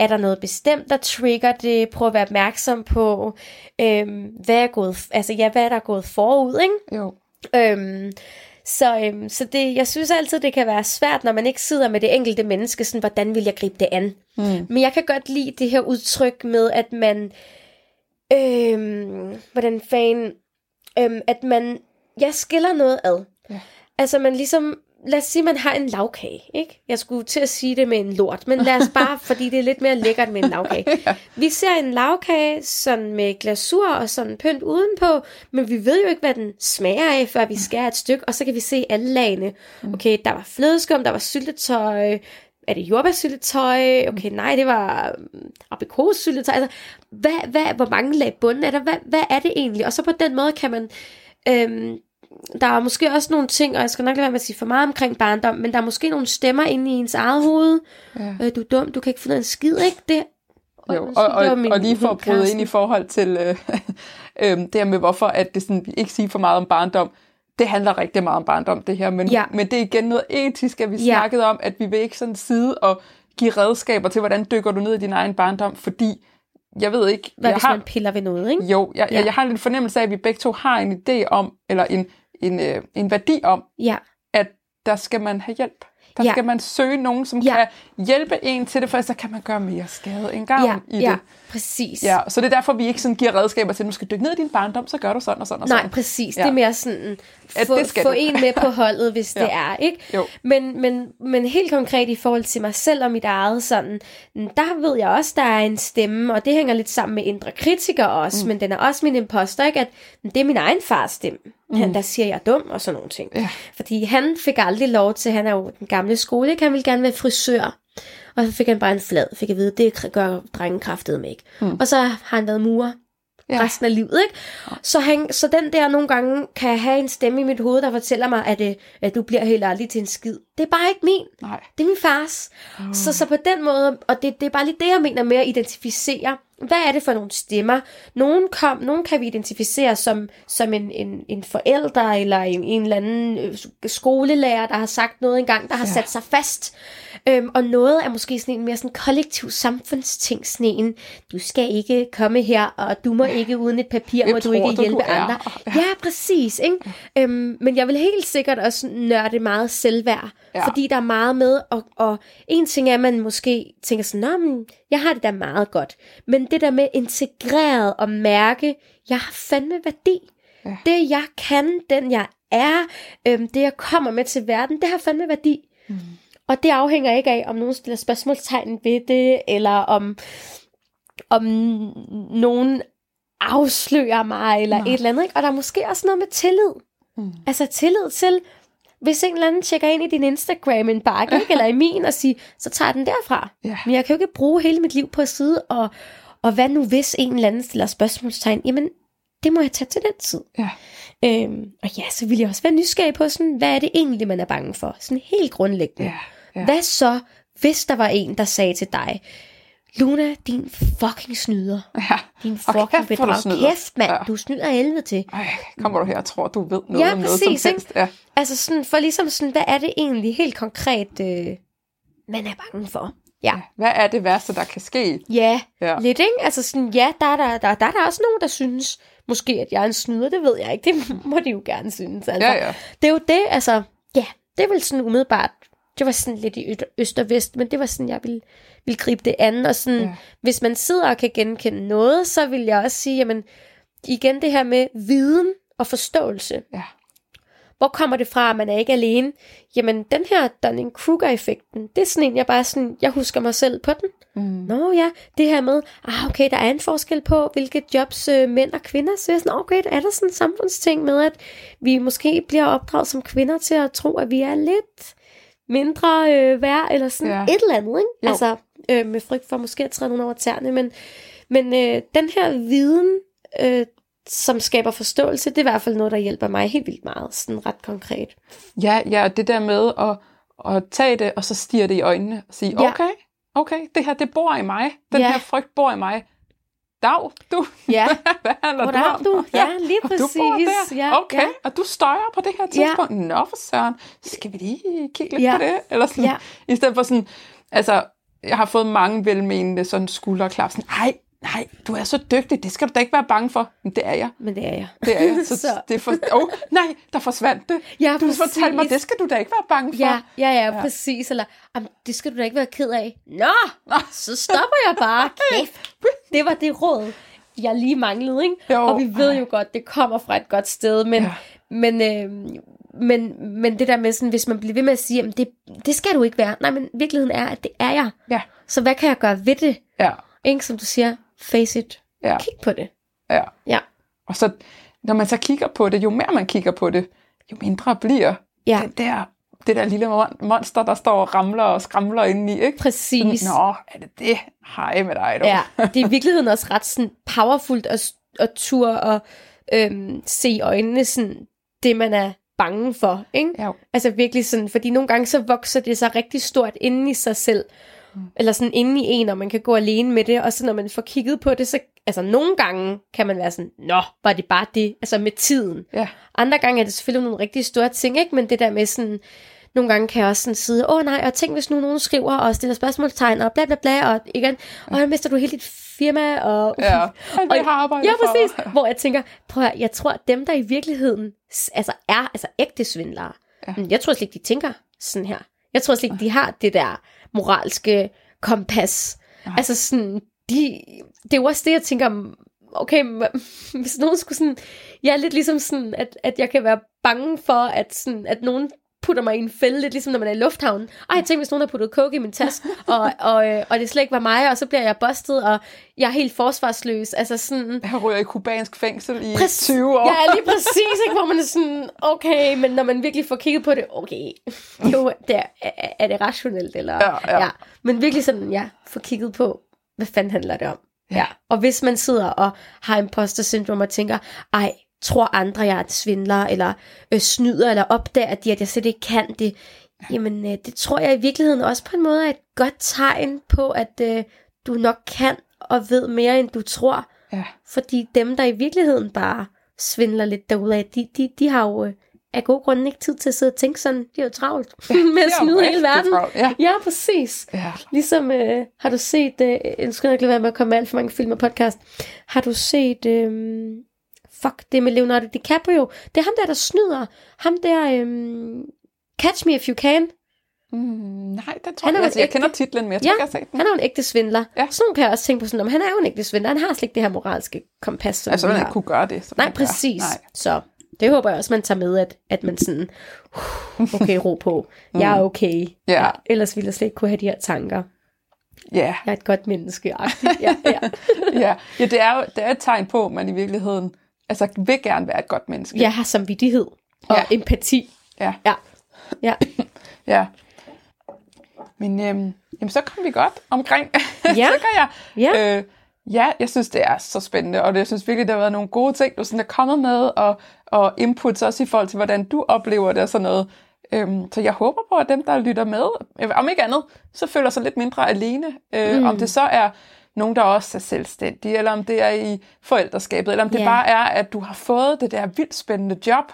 er der noget bestemt, der trigger det, prøv at være opmærksom på, øh, hvad, er gået, altså, ja, hvad er der gået forud, ikke? Jo. Øhm, så øhm, så det, jeg synes altid, det kan være svært, når man ikke sidder med det enkelte menneske, sådan, hvordan vil jeg gribe det an? Mm. Men jeg kan godt lide det her udtryk med, at man, øh, hvordan fanden, Øhm, at man, jeg skiller noget ad. Ja. Altså man ligesom, lad os sige, man har en lavkage, ikke? Jeg skulle til at sige det med en lort, men lad os bare, fordi det er lidt mere lækkert med en lavkage. Ja. Vi ser en lavkage sådan med glasur og sådan pynt udenpå, men vi ved jo ikke, hvad den smager af, før vi skærer et stykke, og så kan vi se alle lagene. Okay, der var flødeskum, der var syltetøj, er det jordbærsyltetøj? Okay, nej, det var aprikosyltetøj. Altså, hvad, hvad, hvor mange lag bunden er der? Hvad, hvad er det egentlig? Og så på den måde kan man... Øhm, der er måske også nogle ting, og jeg skal nok lade være med at sige for meget omkring barndom, men der er måske nogle stemmer inde i ens eget hoved. Ja. Øh, du er dum, du kan ikke finde en skid, ikke? Det, jo, og, og, og, og lige for at bryde Karsten. Ind i forhold til øh, øh, det her med, hvorfor at det sådan, ikke siger for meget om barndom. Det handler rigtig meget om barndom, det her, men, ja. Men det er igen noget etisk, at vi ja. Snakkede om, at vi vil ikke sådan sidde og give redskaber til, hvordan dykker du ned i din egen barndom, fordi jeg ved ikke... Hvad jeg hvis har, man piller ved noget, ikke? Jo, jeg, ja. jeg, jeg har en fornemmelse af, at vi begge to har en idé om, eller en, en, øh, en værdi om, ja. at der skal man have hjælp. Der ja. skal man søge nogen, som ja. kan hjælpe en til det, for så kan man gøre mere skade end gavn ja. i det. Ja, præcis. Ja, så det er derfor, vi ikke sådan giver redskaber til, at du skal dykke ned i din barndom, så gør du sådan og sådan og sådan. Nej, præcis. Ja. Det er mere sådan, få, få en med på holdet, hvis ja. det er, ikke? Men, men, men helt konkret i forhold til mig selv og mit eget, sådan, der ved jeg også, der er en stemme, og det hænger lidt sammen med indre kritiker også, mm. men den er også min imposter, ikke? At det er min egen fars stemme. Mm. Han, der siger, jeg er dum, og sådan nogle ting. Ja. Fordi han fik aldrig lov til, han er jo den gamle skole, ikke? Han ville gerne være frisør. Og så fik han bare en flad, fik at vide, det gør drengen kraftedeme ikke. Mm. Og så har han været murer ja. resten af livet, ikke? Så, han, så den der nogle gange, kan jeg have en stemme i mit hoved, der fortæller mig, at, at du bliver helt aldrig til en skid. Det er bare ikke min. Nej. Det er min fars. Mm. Så, så på den måde, og det, det er bare lige det, jeg mener med at identificere. Hvad er det for nogle stemmer? Nogen, kom, nogen kan vi identificere som, som en, en, en forælder, eller en, en eller anden skolelærer, der har sagt noget engang, der har ja. sat sig fast. Øhm, og noget er måske sådan en mere sådan kollektiv samfundsting, sådan en, du skal ikke komme her, og du må ikke uden et papir, jeg må tror, du ikke hjælpe du andre. Ja, ja præcis. Ikke? Ja. Øhm, men jeg vil helt sikkert også nørde meget selvværd, ja. fordi der er meget med, og, og en ting er, at man måske tænker sådan, nå, men jeg har det da meget godt, men det der med integreret og mærke, jeg har fandme værdi. Ja. Det jeg kan, den jeg er, øhm, det jeg kommer med til verden, det har fandme værdi. Mm. Og det afhænger ikke af, om nogen stiller spørgsmålstegn ved det, eller om, om nogen afslører mig, eller Nej. et eller andet. Ikke? Og der er måske også noget med tillid. Mm. Altså tillid til, hvis en eller anden tjekker ind i din Instagram en bakke, ikke? eller i min, og siger, så tager den derfra. Yeah. Men jeg kan jo ikke bruge hele mit liv på at sidde og... Og hvad nu, hvis en eller anden stiller spørgsmålstegn? Jamen, det må jeg tage til den tid. Ja. Øhm, og ja, så vil jeg også være nysgerrig på, sådan, hvad er det egentlig, man er bange for? Sådan helt grundlæggende. Ja, ja. Hvad så, hvis der var en, der sagde til dig, Luna, din fucking snyder. Ja. Din fucking bedrag. Kæft, mand, ja. du snyder helvede til. Ej, kommer du her og tror, du ved noget ja, om noget præcis, som helst. Ja. Altså, sådan, for ligesom sådan, hvad er det egentlig helt konkret, øh, man er bange for? Ja. Hvad er det værste, der kan ske? Ja, ja. lidt, ikke? Altså sådan, ja, der er der, der, der, der er også nogen, der synes, måske at jeg er en snyder, det ved jeg ikke. Det må de jo gerne synes. Altså. Ja, ja. Det er jo det, altså, ja, det er vel sådan umiddelbart, det var sådan lidt i øst og vest, men det var sådan, jeg ville, ville gribe det an. Og sådan, ja. hvis man sidder og kan genkende noget, så vil jeg også sige, jamen, igen det her med viden og forståelse. Ja. Hvor kommer det fra, at man er ikke alene? Jamen, den her Dunning-Kruger-effekten, det er sådan en, jeg bare sådan, jeg husker mig selv på den. Mm. Nå ja, det her med, ah okay, der er en forskel på, hvilke jobs øh, mænd og kvinder søger. Sådan, okay, der er der sådan en samfundsting med, at vi måske bliver opdraget som kvinder til at tro, at vi er lidt mindre øh, værd, eller sådan ja. et eller andet, ikke? Jo. Altså, øh, med frygt for måske at træde nogen over tæerne, men, men øh, den her viden... Øh, som skaber forståelse, det er i hvert fald noget, der hjælper mig helt vildt meget, sådan ret konkret. Ja, ja, det der med at, at tage det, og så stirre det i øjnene, og sige, ja. okay, okay, det her, det bor i mig, den ja. her frygt bor i mig. Dag, du. Ja. Hvad handler Hvordan, du om? Du? Ja, lige præcis. Og du bor der. Okay, ja. og du støjer på det her tidspunkt. Ja. Nå for søren, skal vi lige kigge lidt ja. på det? Eller sådan, ja. i stedet for sådan, altså, jeg har fået mange velmenende sådan skulderklap, sådan, ej, nej, du er så dygtig, det skal du da ikke være bange for. Men det er jeg. Men det er jeg. Det er jeg. Så så. Det for... oh, nej, der forsvandt det. Ja, du fortalte mig, det skal du da ikke være bange for. Ja, ja, ja, ja. præcis. Eller, det skal du da ikke være ked af. Nå, så stopper jeg bare. Kæft. Det var det råd, jeg lige manglede, ikke? Jo. Og vi ved jo godt, det kommer fra et godt sted, men... Ja. Men, øh, men, men det der med sådan, hvis man bliver ved med at sige, jamen det, det skal du ikke være. Nej, men virkeligheden er, at det er jeg. Ja. Så hvad kan jeg gøre ved det? Ja. Ikke som du siger, face it. Ja. Kig på det. Ja. ja. Og så, når man så kigger på det, jo mere man kigger på det, jo mindre bliver ja. det, der, det der lille monster, der står og ramler og skramler indeni, ikke? Præcis. Sådan, nå, er det det? Hej med dig, du. Ja, det er i virkeligheden også ret sådan powerfuldt at, at ture og øhm, se i øjnene sådan, det, man er bange for, ikke? Jo. Altså virkelig sådan, fordi nogle gange så vokser det sig rigtig stort inde i sig selv, eller sådan inde i en, og man kan gå alene med det, og så når man får kigget på det, så altså nogle gange kan man være sådan, nå, var det bare det, altså med tiden. Ja. Andre gange er det selvfølgelig nogle rigtig store ting, ikke? Men det der med sådan, nogle gange kan jeg også sådan sige, åh nej, og tænk hvis nu nogen skriver og stiller spørgsmålstegn og bla bla bla, og igen, og så mister du hele dit firma, og ja, og, og jeg har arbejdet ja, præcis, for. Hvor jeg tænker, prøv at, jeg tror, at dem der i virkeligheden altså er altså ægte svindlere, ja. Jeg tror slet ikke, de tænker sådan her. Jeg tror slet ikke, de har det der moralske kompas. Nej. Altså sådan, de, det er jo også det, jeg tænker, okay, hvis nogen skulle sådan, jeg er lidt ligesom sådan, at, at jeg kan være bange for, at, sådan, at nogen putter mig i en fælde, lidt ligesom når man er i lufthavnen. Ej, jeg tænkte, hvis nogen har puttet coke i min taske, og, og, og, og det slet ikke var mig, og så bliver jeg bustet, og jeg er helt forsvarsløs. Altså sådan, jeg ryger i kubansk fængsel i præcis, tyve år. Ja, lige præcis, ikke, hvor man er sådan, okay, men når man virkelig får kigget på det, okay, jo, der, er, er det rationelt? Eller, ja, ja. Ja, men virkelig sådan, ja, får kigget på, hvad fanden handler det om? Ja. Og hvis man sidder og har imposter syndrome og tænker, ej, tror andre, jeg er en svindler, eller øh, snyder, eller opdager de, at jeg slet ikke kan det, jamen øh, det tror jeg i virkeligheden også på en måde er et godt tegn på, at øh, du nok kan og ved mere, end du tror. Ja. Fordi dem, der i virkeligheden bare svindler lidt derudad, de, de, de har jo øh, af gode grunde ikke tid til at sidde og tænke sådan, de er jo travlt ja, med at snyde hele verden. Ja. Ja, præcis. Ja. Ligesom, øh, har du set, øh, jeg skal ikke lade være med at komme med alt for mange film og podcast, har du set... Øh, fuck, det med Leonardo DiCaprio. Det er ham der, der snyder. Ham der, øhm, Catch Me If You Can. Mm, nej, det tror jeg ikke. Altså, jeg ægte... kender titlen, men jeg tror ja, ikke, jeg den. Han er jo en ægte svindler. Ja. Så kan jeg også tænke på sådan, om han er jo en ægte svindler. Han har slet ikke det her moralske kompas. Altså, man ikke kunne gøre det. Nej, præcis. Nej. Så det håber jeg også, man tager med, at, at man sådan, uh, okay, ro på. Jeg er okay. Ja. Ja, ellers ville jeg slet ikke kunne have de her tanker. Yeah. Jeg er et godt menneske. Ja, ja. ja. ja det, er jo, det er et tegn på, man i virkeligheden altså vil gerne være et godt menneske. Jeg har samvittighed og ja. empati. Ja. Ja. Ja. ja. Men øhm, jamen, så kom vi godt omkring. Ja. Tænker jeg. Ja. Øh, ja, jeg synes, det er så spændende, og jeg synes virkelig, der har været nogle gode ting, du sådan er kommet med, og, og inputs også i forhold til, hvordan du oplever det og sådan noget. Øhm, så jeg håber på, at dem, der lytter med, om ikke andet, så føler sig lidt mindre alene. Øh, mm. Om det så er nogen, der også er selvstændige, eller om det er i forældreskabet, eller om det yeah. bare er, at du har fået det der vildt spændende job,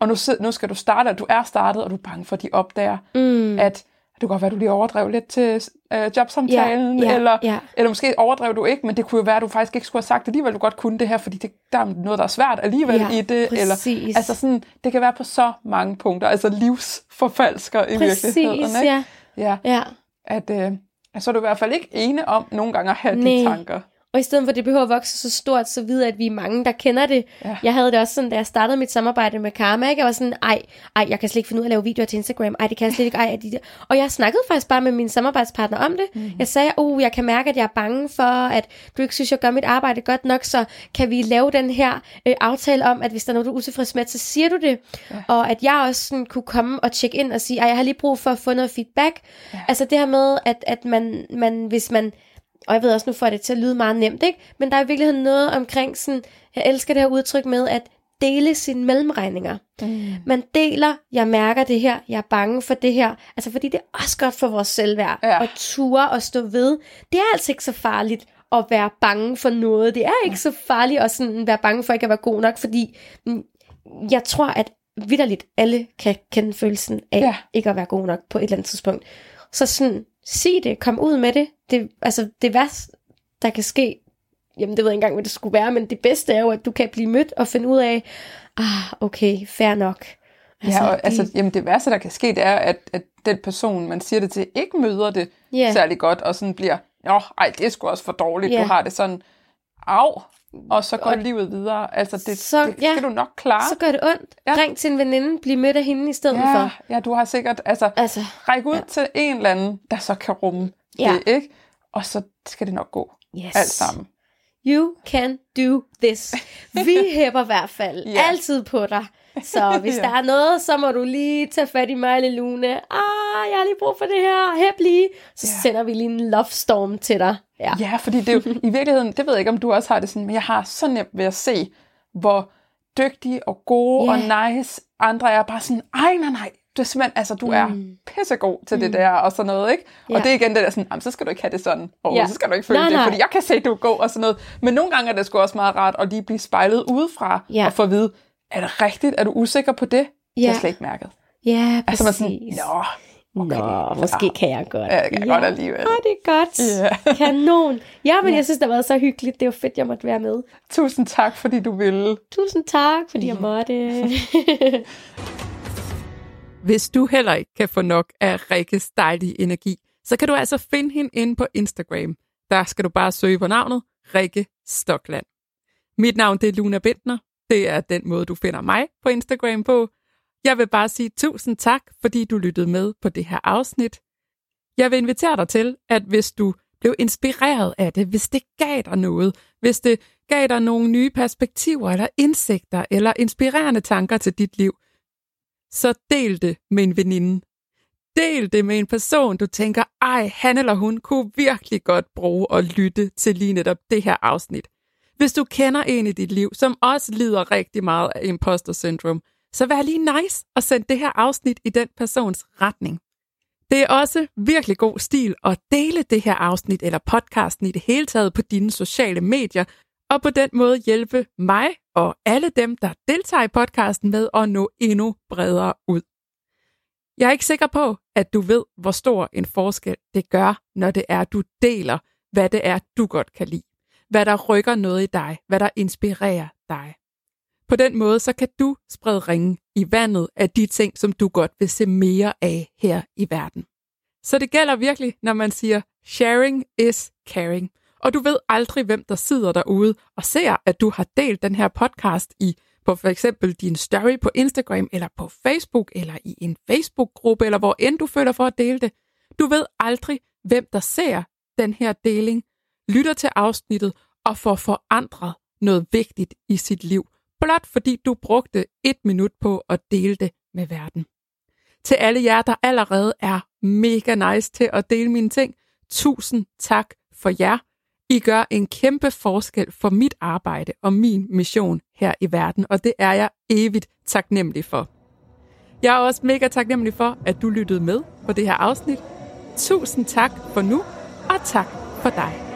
og nu, nu skal du starte, og du er startet, og du er bange for, at de opdager, mm. at det kan godt være, at du lige overdrev lidt til øh, jobsamtalen, yeah, yeah, eller, yeah. eller måske overdrev du ikke, men det kunne jo være, at du faktisk ikke skulle have sagt alligevel, du godt kunne det her, fordi det, der er noget, der er svært alligevel yeah, i det. Eller, altså sådan, det kan være på så mange punkter, altså livsforfalsker i præcis, virkeligheden. Ikke? Ja. Ja. Ja. At... Øh, så er du i hvert fald ikke ene om nogle gange at have de tanker. Og i stedet for, at det behøver at vokse så stort, så vidt at vi er mange, der kender det. Ja. Jeg havde det også sådan, da jeg startede mit samarbejde med Karma, ikke? Jeg var sådan, ej, ej, jeg kan slet ikke finde ud af at lave videoer til Instagram. Ej, det kan jeg slet ikke. Ej, de der. Og jeg snakkede faktisk bare med min samarbejdspartner om det. Mm. Jeg sagde, oh, jeg kan mærke, at jeg er bange for, at du ikke synes, jeg gør mit arbejde godt nok, så kan vi lave den her øh, aftale om, at hvis der er noget, du er utilfreds med, så siger du det. Ja. Og at jeg også sådan, kunne komme og tjekke ind og sige, ej, jeg har lige brug for at få noget feedback. Ja. Altså det her med, at, at man, man, hvis man... Og jeg ved også, nu får det til at lyde meget nemt, ikke? Men der er i virkeligheden noget omkring sådan, jeg elsker det her udtryk med, at dele sine mellemregninger. Mm. Man deler, jeg mærker det her, jeg er bange for det her. Altså fordi det er også godt for vores selvværd. Ja. Og ture og stå ved. Det er altså ikke så farligt at være bange for noget. Det er ikke så farligt at sådan være bange for ikke at være god nok, fordi jeg tror, at vitterligt alle kan kende følelsen af ja. ikke at være god nok på et eller andet tidspunkt. Så sådan... sig det, kom ud med det. Det, altså det værste, der kan ske, jamen det ved jeg ikke engang, hvad det skulle være, men det bedste er jo, at du kan blive mødt og finde ud af, ah, okay, fair nok. Altså, ja, og, de... altså, jamen det værste, der kan ske, det er, at, at den person, man siger det til, ikke møder det yeah. særlig godt, og sådan bliver, nå, ej, det er sgu også for dårligt, yeah. du har det sådan, au, og så går og... livet videre. Altså det, så, det skal ja. du nok klare. Så gør det ondt. Ja. Ring til en veninde, bliv mødt af hende i stedet ja, for. Ja, du har sikkert, altså, altså række ud ja. til en eller anden, der så kan rumme ja. det, ikke? Og så skal det nok gå. Yes. Alt sammen. You can do this. Vi hæpper i hvert fald yeah. altid på dig. Så hvis ja. der er noget, så må du lige tage fat i mig, lille Lune. Ah, jeg har lige brug for det her. Hæb lige. Så ja. sender vi lige en love storm til dig. Ja, ja, fordi det er jo, i virkeligheden, det ved jeg ikke, om du også har det sådan, men jeg har så nemt ved at se, hvor dygtige og gode yeah. og nice andre er. Bare sådan, ej, nej, nej, du er simpelthen, altså, du er mm. pissegod til mm. det der, og sådan noget, ikke? Yeah. Og det er igen det der sådan, så skal du ikke have det sådan, og yeah. så skal du ikke føle nej, det, nej. fordi jeg kan se, du er god, og sådan noget. Men nogle gange er det sgu også meget rart at lige blive spejlet udefra, yeah. og få at vide, er det rigtigt? Er du usikker på det? Yeah. Det har jeg slet ikke mærket. Ja, præcis. Altså man sådan, nå, okay, nå, måske kan jeg godt. Ja, det kan jeg ja. godt alligevel. Åh, det er godt. Yeah. Kanon. Ja, men jeg synes, det har været så hyggeligt. Det var fedt, jeg måtte være med. Tusind tak, fordi du ville. Tusind tak, fordi jeg måtte. Hvis du heller ikke kan få nok af Rikkes dejlige energi, så kan du altså finde hende inde på Instagram. Der skal du bare søge på navnet Rikke Støkland. Mit navn det er Luna Bindner. Det er den måde, du finder mig på Instagram på. Jeg vil bare sige tusind tak, fordi du lyttede med på det her afsnit. Jeg vil invitere dig til, at hvis du blev inspireret af det, hvis det gav dig noget, hvis det gav dig nogle nye perspektiver eller indsigter eller inspirerende tanker til dit liv, så del det med en veninde. Del det med en person, du tænker, ej, han eller hun kunne virkelig godt bruge at lytte til lige netop det her afsnit. Hvis du kender en i dit liv, som også lider rigtig meget af imposter syndrome, så vær lige nice og send det her afsnit i den persons retning. Det er også virkelig god stil at dele det her afsnit eller podcasten i det hele taget på dine sociale medier, og på den måde hjælpe mig og alle dem, der deltager i podcasten med at nå endnu bredere ud. Jeg er ikke sikker på, at du ved, hvor stor en forskel det gør, når det er, du deler, hvad det er, du godt kan lide. Hvad der rykker noget i dig, hvad der inspirerer dig. På den måde, så kan du sprede ringen i vandet af de ting, som du godt vil se mere af her i verden. Så det gælder virkelig, når man siger, sharing is caring. Og du ved aldrig, hvem der sidder derude og ser, at du har delt den her podcast i på for eksempel din story på Instagram, eller på Facebook, eller i en Facebook-gruppe, eller hvor end du føler for at dele det. Du ved aldrig, hvem der ser den her deling, lytter til afsnittet og får forandret noget vigtigt i sit liv, blot fordi du brugte et minut på at dele det med verden. Til alle jer, der allerede er mega nice til at dele mine ting, tusind tak for jer. I gør en kæmpe forskel for mit arbejde og min mission her i verden, og det er jeg evigt taknemmelig for. Jeg er også mega taknemmelig for, at du lyttede med på det her afsnit. Tusind tak for nu, og tak for dig.